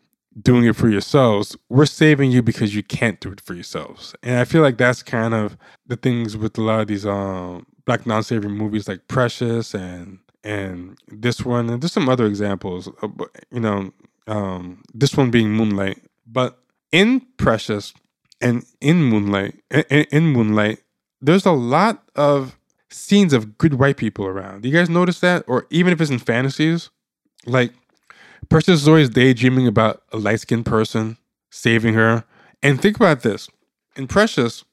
doing it for yourselves. We're saving you because you can't do it for yourselves. And I feel like that's kind of the things with a lot of these um, black non-savior movies like Precious and and this one. And there's some other examples, you know, um, this one being Moonlight. But in Precious and in Moonlight, in, in Moonlight, there's a lot of scenes of good white people around. Do you guys notice that? Or even if it's in fantasies, like Precious is always daydreaming about a light-skinned person saving her. And think about this. In Precious,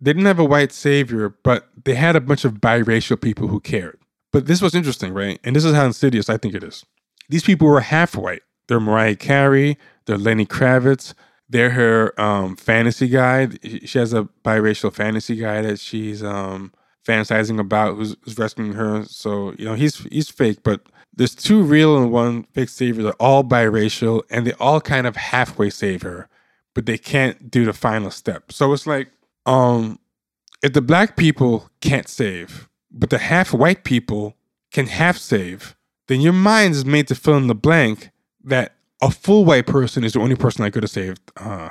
they didn't have a white savior, but they had a bunch of biracial people who cared. But this was interesting, right? And this is how insidious I think it is. These people were half white. They're Mariah Carey, they're Lenny Kravitz, they're her um, fantasy guy. She has a biracial fantasy guy that she's um, fantasizing about who's, who's rescuing her. So, you know, he's he's fake, but there's two real and one fake saviors. They're all biracial, and they all kind of halfway save her, but they can't do the final step. So it's like, um, if the black people can't save, but the half-white people can half-save, then your mind is made to fill in the blank that a full white person is the only person I could have saved uh,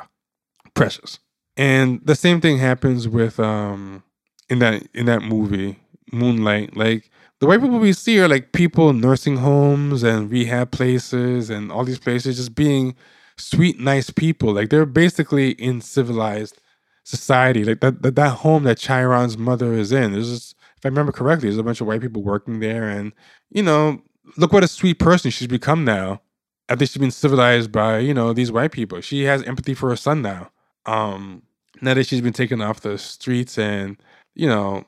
Precious. And the same thing happens with um, in that in that movie, Moonlight. Like, the white people we see are like people in nursing homes and rehab places and all these places just being sweet, nice people. Like, they're basically in civilized society. Like, that that, that home that Chiron's mother is in, there's just, if I remember correctly, there's a bunch of white people working there. And, you know, look what a sweet person she's become now. I think she's been civilized by, you know, these white people. She has empathy for her son now. Um, now that she's been taken off the streets and, you know,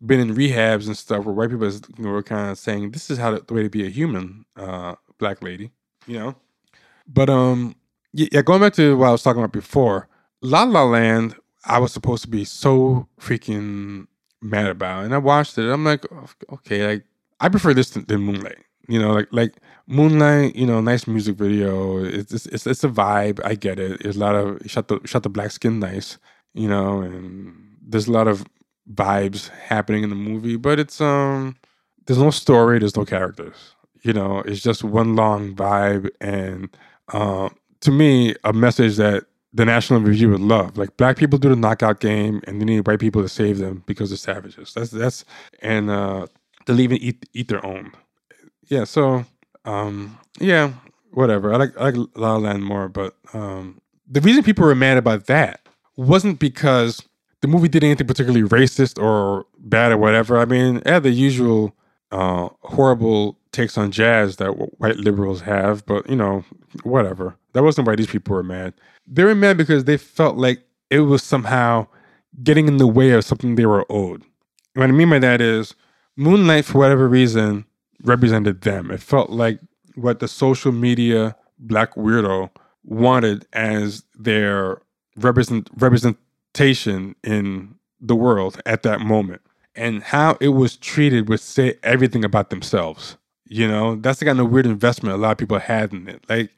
been in rehabs and stuff where white people is, you know, were kind of saying, this is how to, the way to be a human, uh, black lady, you know? But, um, yeah, going back to what I was talking about before, La La Land, I was supposed to be so freaking mad about. And I watched it. And I'm like, okay, like, I prefer this than Moonlight. you know, like like Moonlight, you know, nice music video. It's it's it's, it's a vibe. I get it. There's a lot of shot the shot the black skin nice, you know, and there's a lot of vibes happening in the movie. But it's um, there's no story. There's no characters. You know, it's just one long vibe, and uh, to me, a message that the National Review would love. Like, black people do the knockout game, and they need white people to save them because they're savages. That's that's and uh, they'll even eat eat their own. Yeah, so um, yeah, whatever. I like I like La La Land more, but um, the reason people were mad about that wasn't because the movie did anything particularly racist or bad or whatever. I mean, it had the usual uh, horrible takes on jazz that white liberals have, but you know, whatever. That wasn't why these people were mad. They were mad because they felt like it was somehow getting in the way of something they were owed. What I mean by that is, Moonlight, for whatever reason, represented them. It felt like what the social media black weirdo wanted as their represent representation in the world at that moment, and how it was treated would say everything about themselves. You know, that's the kind of weird investment a lot of people had in it. Like,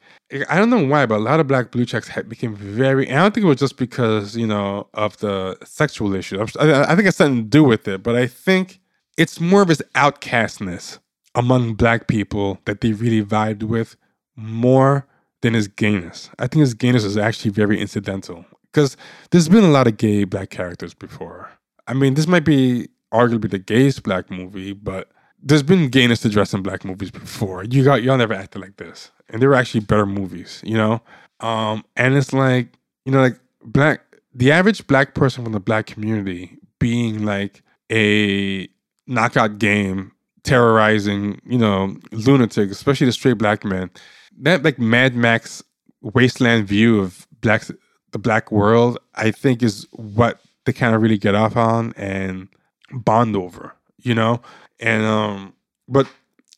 I don't know why, but a lot of black blue checks had became very, and I don't think it was just because, you know, of the sexual issue. I, I think it's something to do with it, but I think it's more of his outcastness among black people that they really vibed with more than his gayness. I think his gayness is actually very incidental, because there's been a lot of gay black characters before. I mean, this might be arguably the gayest black movie, but there's been gayness addressed in black movies before. You got, y'all never acted like this. And they were actually better movies, you know? Um, and it's like, you know, like black, the average black person from the black community being like a knockout game, terrorizing, you know, lunatics, especially the straight black men. That like Mad Max wasteland view of blacks, the black world, I think is what they kind of really get off on and bond over, you know? And, um, but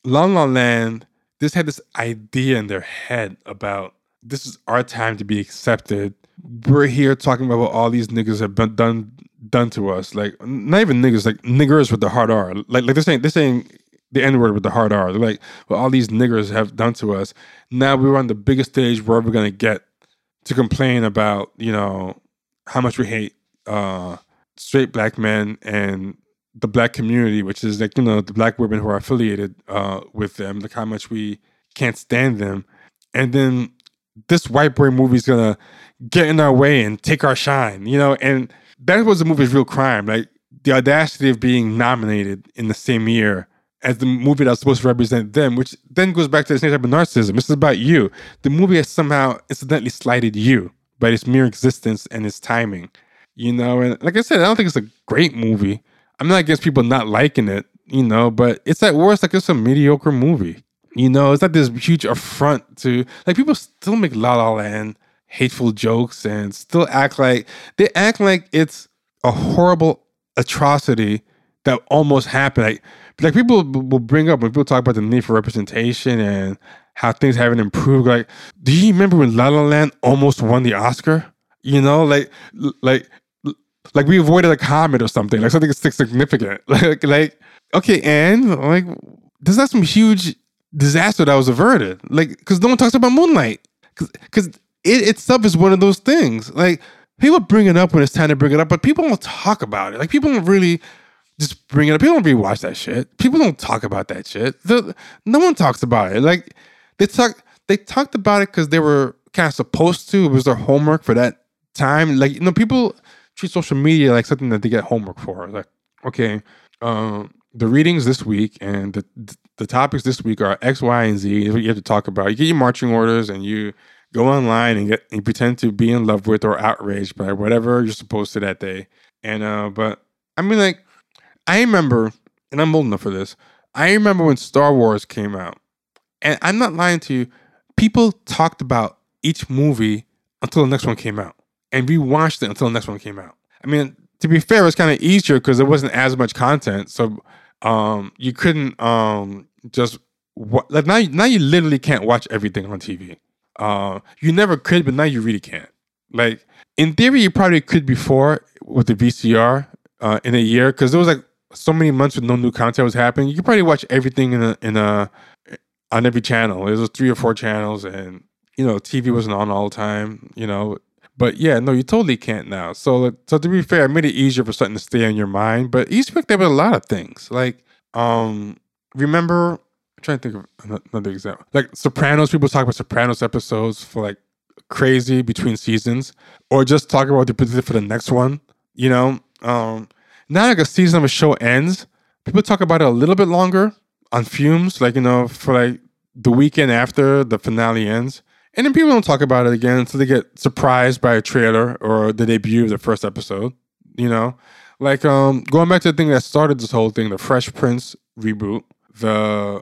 La La Land, this had this idea in their head about this is our time to be accepted. We're here talking about what all these niggas have been done, done to us. Like, not even niggas, like niggers with the hard R. Like, like they're saying, they're saying the N word with the hard R. They're like, well, all these niggers have done to us. Now we're on the biggest stage we're ever going to get to complain about, you know, how much we hate, uh, straight black men and the black community, which is like, you know, the black women who are affiliated uh, with them, like how much we can't stand them. And then this white boy movie is going to get in our way and take our shine, you know? And that was the movie's real crime, like the audacity of being nominated in the same year as the movie that's supposed to represent them, which then goes back to the same type of narcissism. This is about you. The movie has somehow incidentally slighted you by its mere existence and its timing, you know? And like I said, I don't think it's a great movie. I'm not against people not liking it, you know, but it's at worst like it's a mediocre movie. You know, it's not this huge affront to, like, people still make La La Land hateful jokes and still act like, they act like it's a horrible atrocity that almost happened. Like, like people will bring up when people talk about the need for representation and how things haven't improved. Like, do you remember when La La Land almost won the Oscar? You know, like, like, Like we avoided a comment or something, like something significant. Like, like, okay, and like, there's not some huge disaster that was averted. Like, because no one talks about Moonlight, because it itself is one of those things. Like, people bring it up when it's time to bring it up, but people don't talk about it. Like, people don't really just bring it up. People don't rewatch that shit. People don't talk about that shit. The, no one talks about it. Like, they talk, they talked about it because they were kind of supposed to. It was their homework for that time. Like, you know, people treat social media like something that they get homework for. Like, okay, um, the readings this week and the the topics this week are X, Y, and Z. You have to talk about. You get your marching orders and you go online and get and pretend to be in love with or outraged by whatever you're supposed to that day. And uh, but I mean, like, I remember, and I'm old enough for this. I remember when Star Wars came out, and I'm not lying to you. People talked about each movie until the next one came out. And we watched it until the next one came out. I mean, to be fair, it's kind of easier because there wasn't as much content, so um, you couldn't um, just wa- like now. Now you literally can't watch everything on T V. Uh, you never could, but now you really can't. Like, in theory, you probably could before with the V C R uh, in a year, because there was like so many months with no new content was happening. You could probably watch everything in a in a on every channel. It was three or four channels, and you know, T V wasn't on all the time, you know. But yeah, no, you totally can't now. So, so to be fair, I made it easier for something to stay on your mind. But Easter egg, there were a lot of things. Like, um, remember, I'm trying to think of another example. Like Sopranos, people talk about Sopranos episodes for like crazy between seasons, or just talk about what they predicted for the next one. You know, um, now like a season of a show ends, people talk about it a little bit longer on fumes, like, you know, for like the weekend after the finale ends. And then people don't talk about it again until they get surprised by a trailer or the debut of the first episode, you know? Like, um, going back to the thing that started this whole thing, the Fresh Prince reboot, the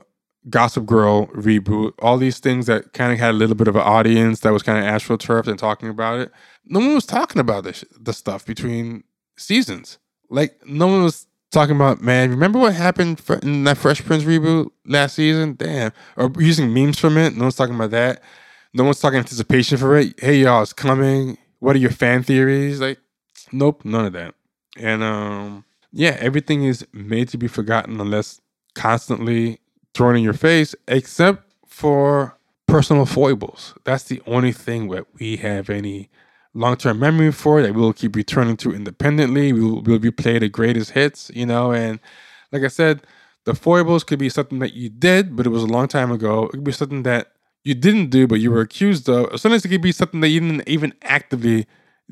Gossip Girl reboot, all these things that kind of had a little bit of an audience that was kind of astroturfed and talking about it. No one was talking about this, the stuff between seasons. Like, no one was talking about, man, remember what happened in that Fresh Prince reboot last season? Damn. Or using memes from it. No one's talking about that. No one's talking anticipation for it. Hey, y'all, it's coming. What are your fan theories? Like, nope, none of that. And um, yeah, everything is made to be forgotten unless constantly thrown in your face, except for personal foibles. That's the only thing that we have any long-term memory for, that we'll keep returning to independently. We'll, we'll replay the greatest hits, you know. And like I said, the foibles could be something that you did, but it was a long time ago. It could be something that you didn't do, but you were accused of. Sometimes it could be something that you didn't even actively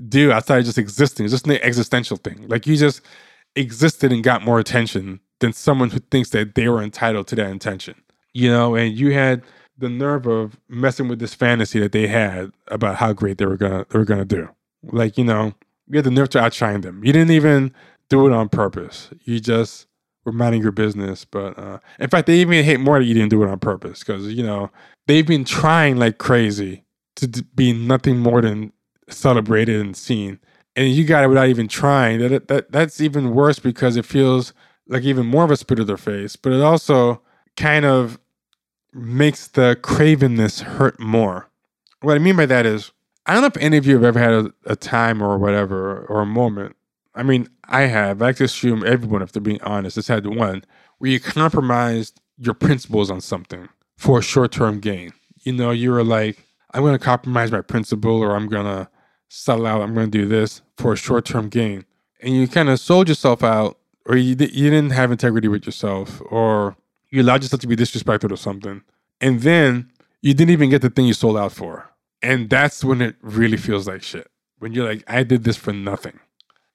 do outside of just existing. It's just an existential thing. Like, you just existed and got more attention than someone who thinks that they were entitled to that attention, you know? And you had the nerve of messing with this fantasy that they had about how great they were gonna they were gonna do. Like, you know, you had the nerve to outshine them. You didn't even do it on purpose. You just were minding your business. But uh, in fact, they even hate more that you didn't do it on purpose, because, you know, they've been trying like crazy to d- be nothing more than celebrated and seen. And you got it without even trying. That, that That's even worse, because it feels like even more of a spit in their face. But it also kind of makes the cravenness hurt more. What I mean by that is, I don't know if any of you have ever had a, a time or whatever, or a moment. I mean, I have. I like to assume everyone, if they're being honest, has had one where you compromised your principles on something for a short-term gain. You know, you were like, I'm going to compromise my principle, or I'm going to sell out, I'm going to do this for a short-term gain. And you kind of sold yourself out, or you, you didn't have integrity with yourself, or you allowed yourself to be disrespected or something. And then you didn't even get the thing you sold out for. And that's when it really feels like shit. When you're like, I did this for nothing.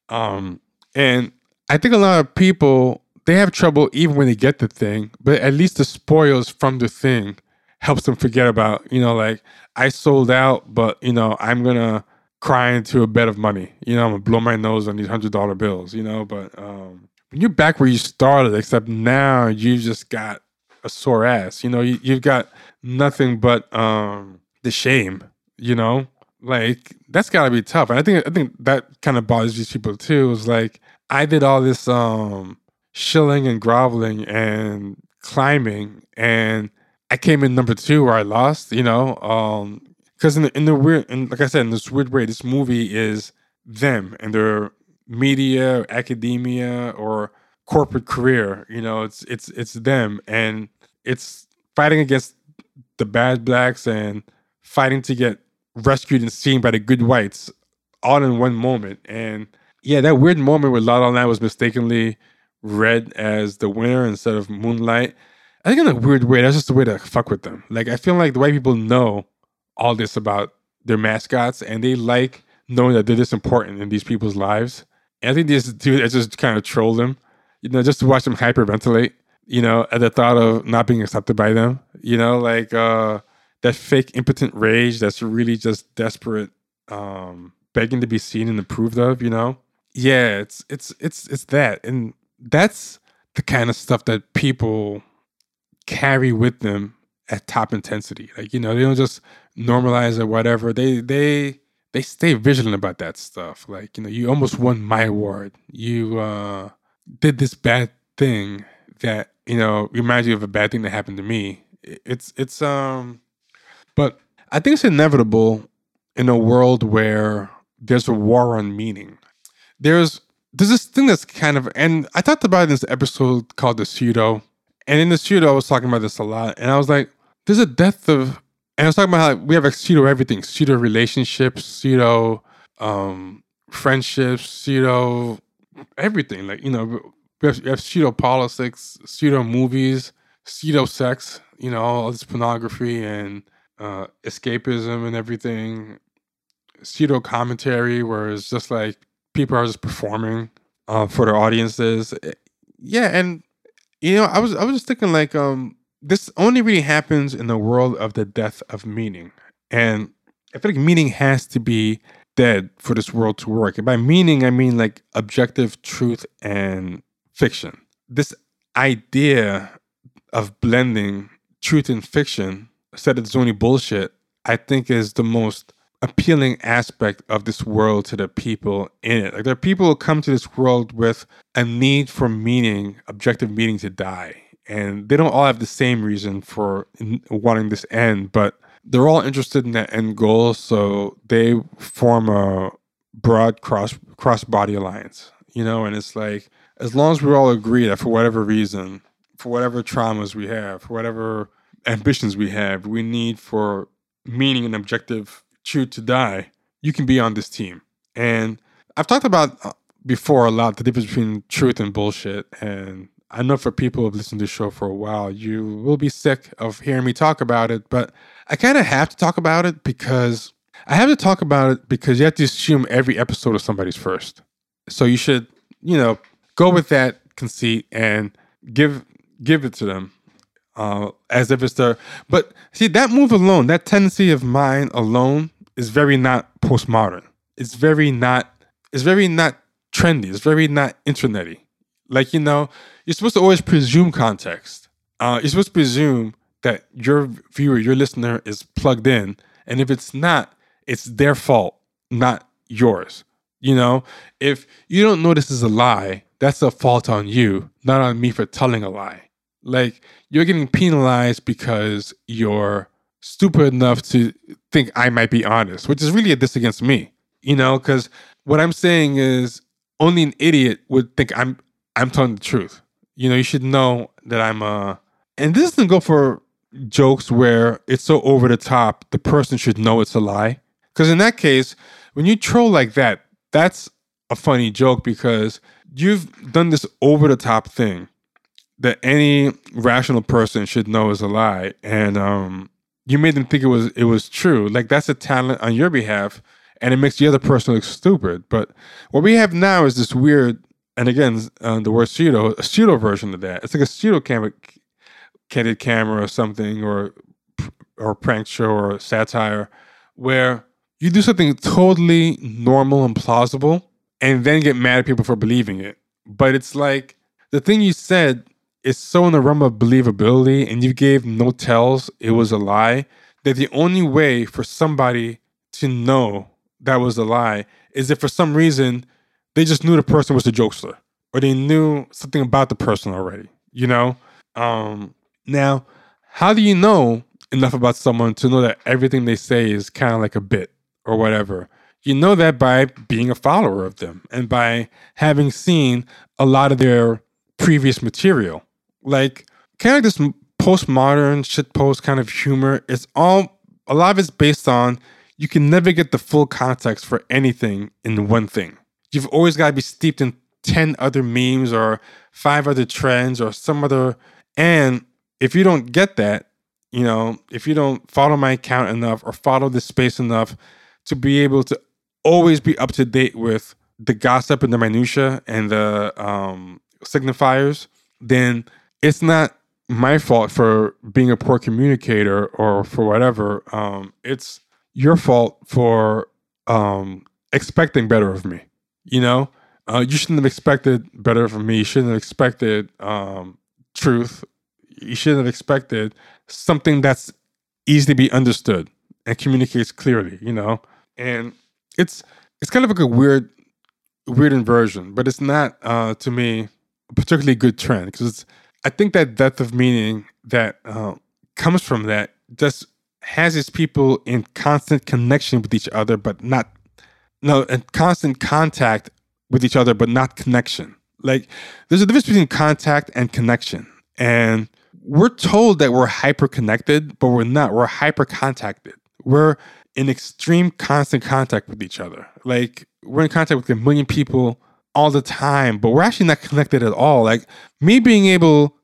Um, and I think a lot of people, they have trouble even when they get the thing, but at least the spoils from the thing helps them forget about, you know, like, I sold out, but, you know, I'm going to cry into a bed of money. You know, I'm going to blow my nose on these one hundred dollar bills, you know, but um, when you're back where you started, except now you've just got a sore ass, you know, you, you've got nothing but um, the shame, you know. Like, that's gotta be tough. And I think I think that kind of bothers these people too. It's like, I did all this um, shilling and groveling and climbing, and I came in number two, where I lost. You know, because um, in the in the weird and like I said, in this weird way, this movie is them and their media, or academia, or corporate career. You know, it's it's it's them, and it's fighting against the bad blacks and fighting to get rescued and seen by the good whites, all in one moment. And yeah, that weird moment where La La Land was mistakenly read as the winner instead of Moonlight, I think in a weird way, that's just the way to fuck with them. Like, I feel like the white people know all this about their mascots, and they like knowing that they're this important in these people's lives. And I think these dudes just kind of troll them, you know, just to watch them hyperventilate, you know, at the thought of not being accepted by them, you know, like, uh, that fake impotent rage that's really just desperate, um, begging to be seen and approved of, you know? Yeah, it's it's it's it's that. And that's the kind of stuff that people carry with them at top intensity. Like, you know, they don't just normalize or whatever. They they they stay vigilant about that stuff. Like, you know, you almost won my award. You uh, did this bad thing that, you know, reminds you of a bad thing that happened to me. It's it's um But I think it's inevitable in a world where there's a war on meaning. There's there's this thing that's kind of, and I talked about it in this episode called The Pseudo. And in The Pseudo, I was talking about this a lot. And I was like, there's a depth of, and I was talking about how we have like pseudo everything, pseudo relationships, pseudo um, friendships, pseudo everything. Like, you know, we have, we have pseudo politics, pseudo movies, pseudo sex, you know, all this pornography and uh, escapism and everything. Pseudo commentary where it's just like people are just performing uh, for their audiences. Yeah, and you know, I was I was just thinking like um, this only really happens in the world of the death of meaning, and I feel like meaning has to be dead for this world to work. And by meaning, I mean like objective truth and fiction. This idea of blending truth and fiction, instead of only bullshit, I think is the most appealing aspect of this world to the people in it. Like, there are people who come to this world with a need for meaning, objective meaning, to die, and they don't all have the same reason for wanting this end, but they're all interested in that end goal, so they form a broad cross cross-body alliance, you know. And it's like, as long as we all agree that for whatever reason, for whatever traumas we have, for whatever ambitions we have, we need for meaning and objective truth to die, you can be on this team. And I've talked about before a lot the difference between truth and bullshit, and I know for people who've listened to the show for a while, you will be sick of hearing me talk about it, but I kind of have to talk about it because I have to talk about it because you have to assume every episode of somebody's first. So you should, you know, go with that conceit and give give it to them. Uh, as if it's the, but see, that move alone, that tendency of mine alone is very not postmodern. It's very not, it's very not trendy. It's very not internety. Like, you know, you're supposed to always presume context. Uh, you're supposed to presume that your viewer, your listener is plugged in. And if it's not, it's their fault, not yours. You know, if you don't know this is a lie, that's a fault on you, not on me for telling a lie. Like, you're getting penalized because you're stupid enough to think I might be honest, which is really a diss against me, you know, because what I'm saying is only an idiot would think I'm I'm telling the truth. You know, you should know that I'm uh and this doesn't go for jokes where it's so over the top, the person should know it's a lie. Because in that case, when you troll like that, that's a funny joke because you've done this over the top thing that any rational person should know is a lie, and um, you made them think it was it was true. Like, that's a talent on your behalf, and it makes the other person look stupid. But what we have now is this weird, and again, uh, the word pseudo, a pseudo version of that. It's like a pseudo camera, candid camera or something, or or prank show or satire, where you do something totally normal and plausible, and then get mad at people for believing it. But it's like, the thing you said, it's so in the realm of believability, and you gave no tells, it was a lie, that the only way for somebody to know that was a lie is if for some reason they just knew the person was the jokester, or they knew something about the person already, you know? Um, now, how do you know enough about someone to know that everything they say is kind of like a bit or whatever? You know that by being a follower of them and by having seen a lot of their previous material. Like, kind of like this postmodern shitpost kind of humor, it's all, a lot of it's based on, you can never get the full context for anything in one thing. You've always got to be steeped in ten other memes or five other trends or some other, and if you don't get that, you know, if you don't follow my account enough or follow this space enough to be able to always be up to date with the gossip and the minutia and the um, signifiers, then it's not my fault for being a poor communicator or for whatever. Um, it's your fault for um, expecting better of me. You know, uh, you shouldn't have expected better from me. You shouldn't have expected um, truth. You shouldn't have expected something that's easy to be understood and communicates clearly, you know? And it's, it's kind of like a weird, weird inversion, but it's not uh, to me, particularly good trend, because I think that depth of meaning that uh, comes from that just has its people in constant connection with each other, but not, no, and constant contact with each other, but not connection. Like, there's a difference between contact and connection. And we're told that we're hyper-connected, but we're not. We're hyper-contacted. We're in extreme constant contact with each other. Like, we're in contact with a million people all the time, but we're actually not connected at all. Like, me being able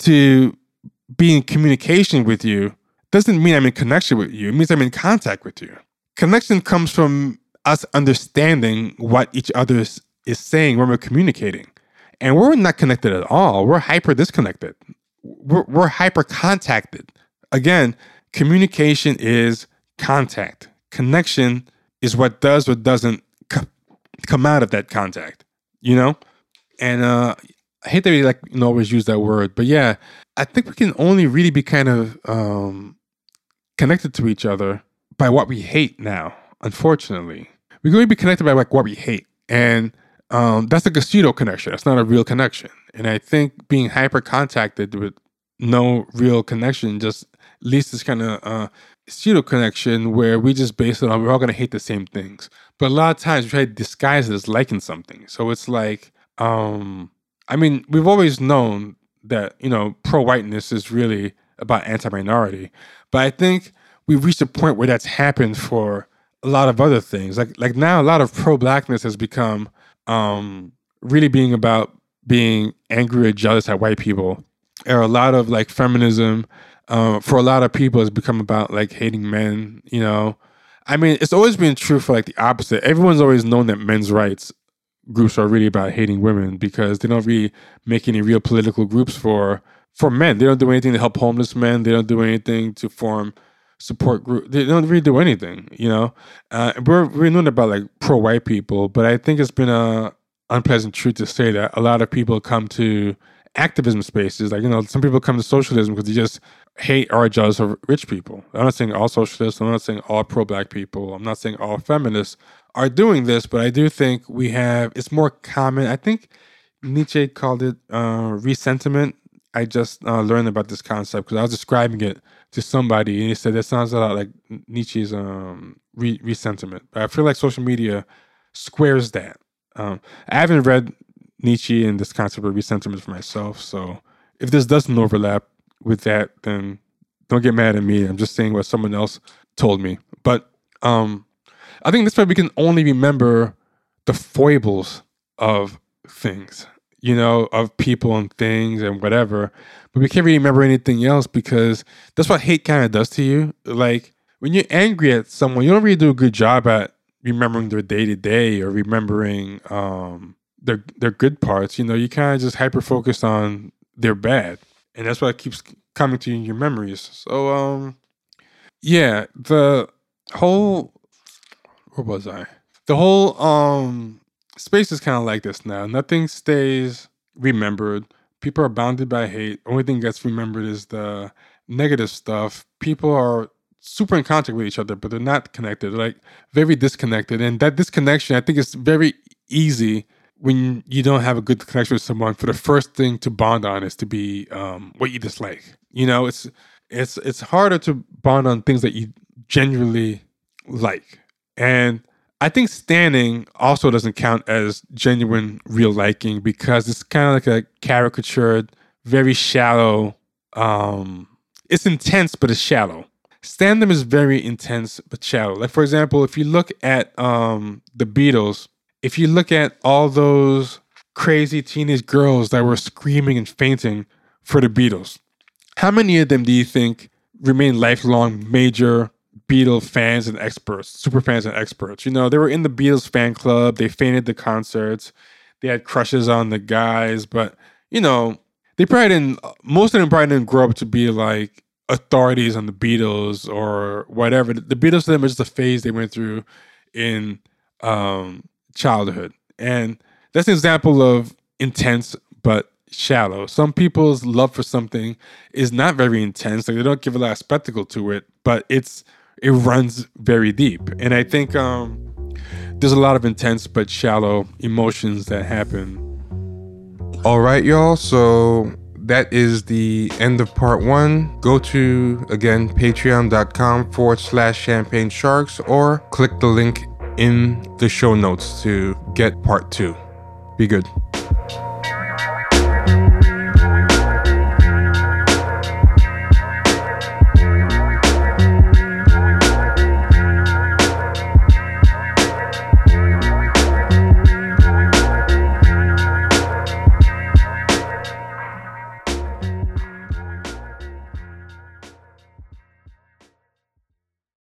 to be in communication with you doesn't mean I'm in connection with you. It means I'm in contact with you. Connection comes from us understanding what each other is saying when we're communicating. And we're not connected at all. We're hyper-disconnected. We're, we're hyper-contacted. Again, communication is contact. Connection is what does or doesn't co- come out of that contact, you know? And uh, I hate that we like, you know, always use that word. But yeah, I think we can only really be kind of um, connected to each other by what we hate now, unfortunately. We're going to be connected by like what we hate. And Um, that's like a pseudo connection. That's not a real connection. And I think being hyper contacted with no real connection just leads to this kind of uh, pseudo connection where we just base it on we're all going to hate the same things. But a lot of times we try to disguise it as liking something. So it's like, um, I mean, we've always known that, you know, pro-whiteness is really about anti-minority. But I think we've reached a point where that's happened for a lot of other things. Like, like now a lot of pro-blackness has become Um, really being about being angry or jealous at white people. There are a lot of like feminism uh, for a lot of people has become about like hating men, you know. I mean, it's always been true for like the opposite. Everyone's always known that men's rights groups are really about hating women because they don't really make any real political groups for for men. They don't do anything to help homeless men. They don't do anything to form support group. They don't really do anything, you know. Uh, we're we're known about like pro-white people, but I think it's been a unpleasant truth to say that a lot of people come to activism spaces. Like, you know, some people come to socialism because they just hate or are jealous of rich people. I'm not saying all socialists. I'm not saying all pro-black people. I'm not saying all feminists are doing this, but I do think we have. It's more common. I think Nietzsche called it uh, resentiment. I just uh, learned about this concept because I was describing it to somebody and he said that sounds a lot like Nietzsche's um, re- resentiment. But I feel like social media squares that. Um, I haven't read Nietzsche and this concept of resentiment for myself. So if this doesn't overlap with that, then don't get mad at me. I'm just saying what someone else told me. But um, I think this way we can only remember the foibles of things, you know, of people and things and whatever. But we can't really remember anything else because that's what hate kind of does to you. Like, when you're angry at someone, you don't really do a good job at remembering their day-to-day or remembering um, their their good parts. You know, you kind of just hyper-focus on their bad. And that's what keeps coming to you in your memories. So, um, yeah, the whole... Where was I? The whole... um. Space is kind of like this now. Nothing stays remembered. People are bounded by hate. Only thing that's remembered is the negative stuff. People are super in contact with each other, but they're not connected. They're like very disconnected. And that disconnection, I think, is very easy when you don't have a good connection with someone. For the first thing to bond on is to be um, what you dislike. You know, it's it's it's harder to bond on things that you genuinely like. And I think standing also doesn't count as genuine real liking because it's kind of like a caricatured, very shallow. Um, it's intense, but it's shallow. Stand-up is very intense, but shallow. Like, for example, if you look at um, The Beatles, if you look at all those crazy teenage girls that were screaming and fainting for The Beatles, how many of them do you think remain lifelong major Beatle fans and experts, super fans and experts? You know, they were in the Beatles fan club. They fainted the concerts. They had crushes on the guys. But, you know, they probably didn't, most of them probably didn't grow up to be like authorities on the Beatles or whatever. The Beatles to them was just a phase they went through in um, childhood. And that's an example of intense but shallow. Some people's love for something is not very intense. Like, they don't give a lot of spectacle to it, but it's it runs very deep. And I think um, there's a lot of intense but shallow emotions that happen. All right, y'all. So that is the end of part one. Go to, again, patreon.com forward slash champagne sharks or click the link in the show notes to get part two. Be good.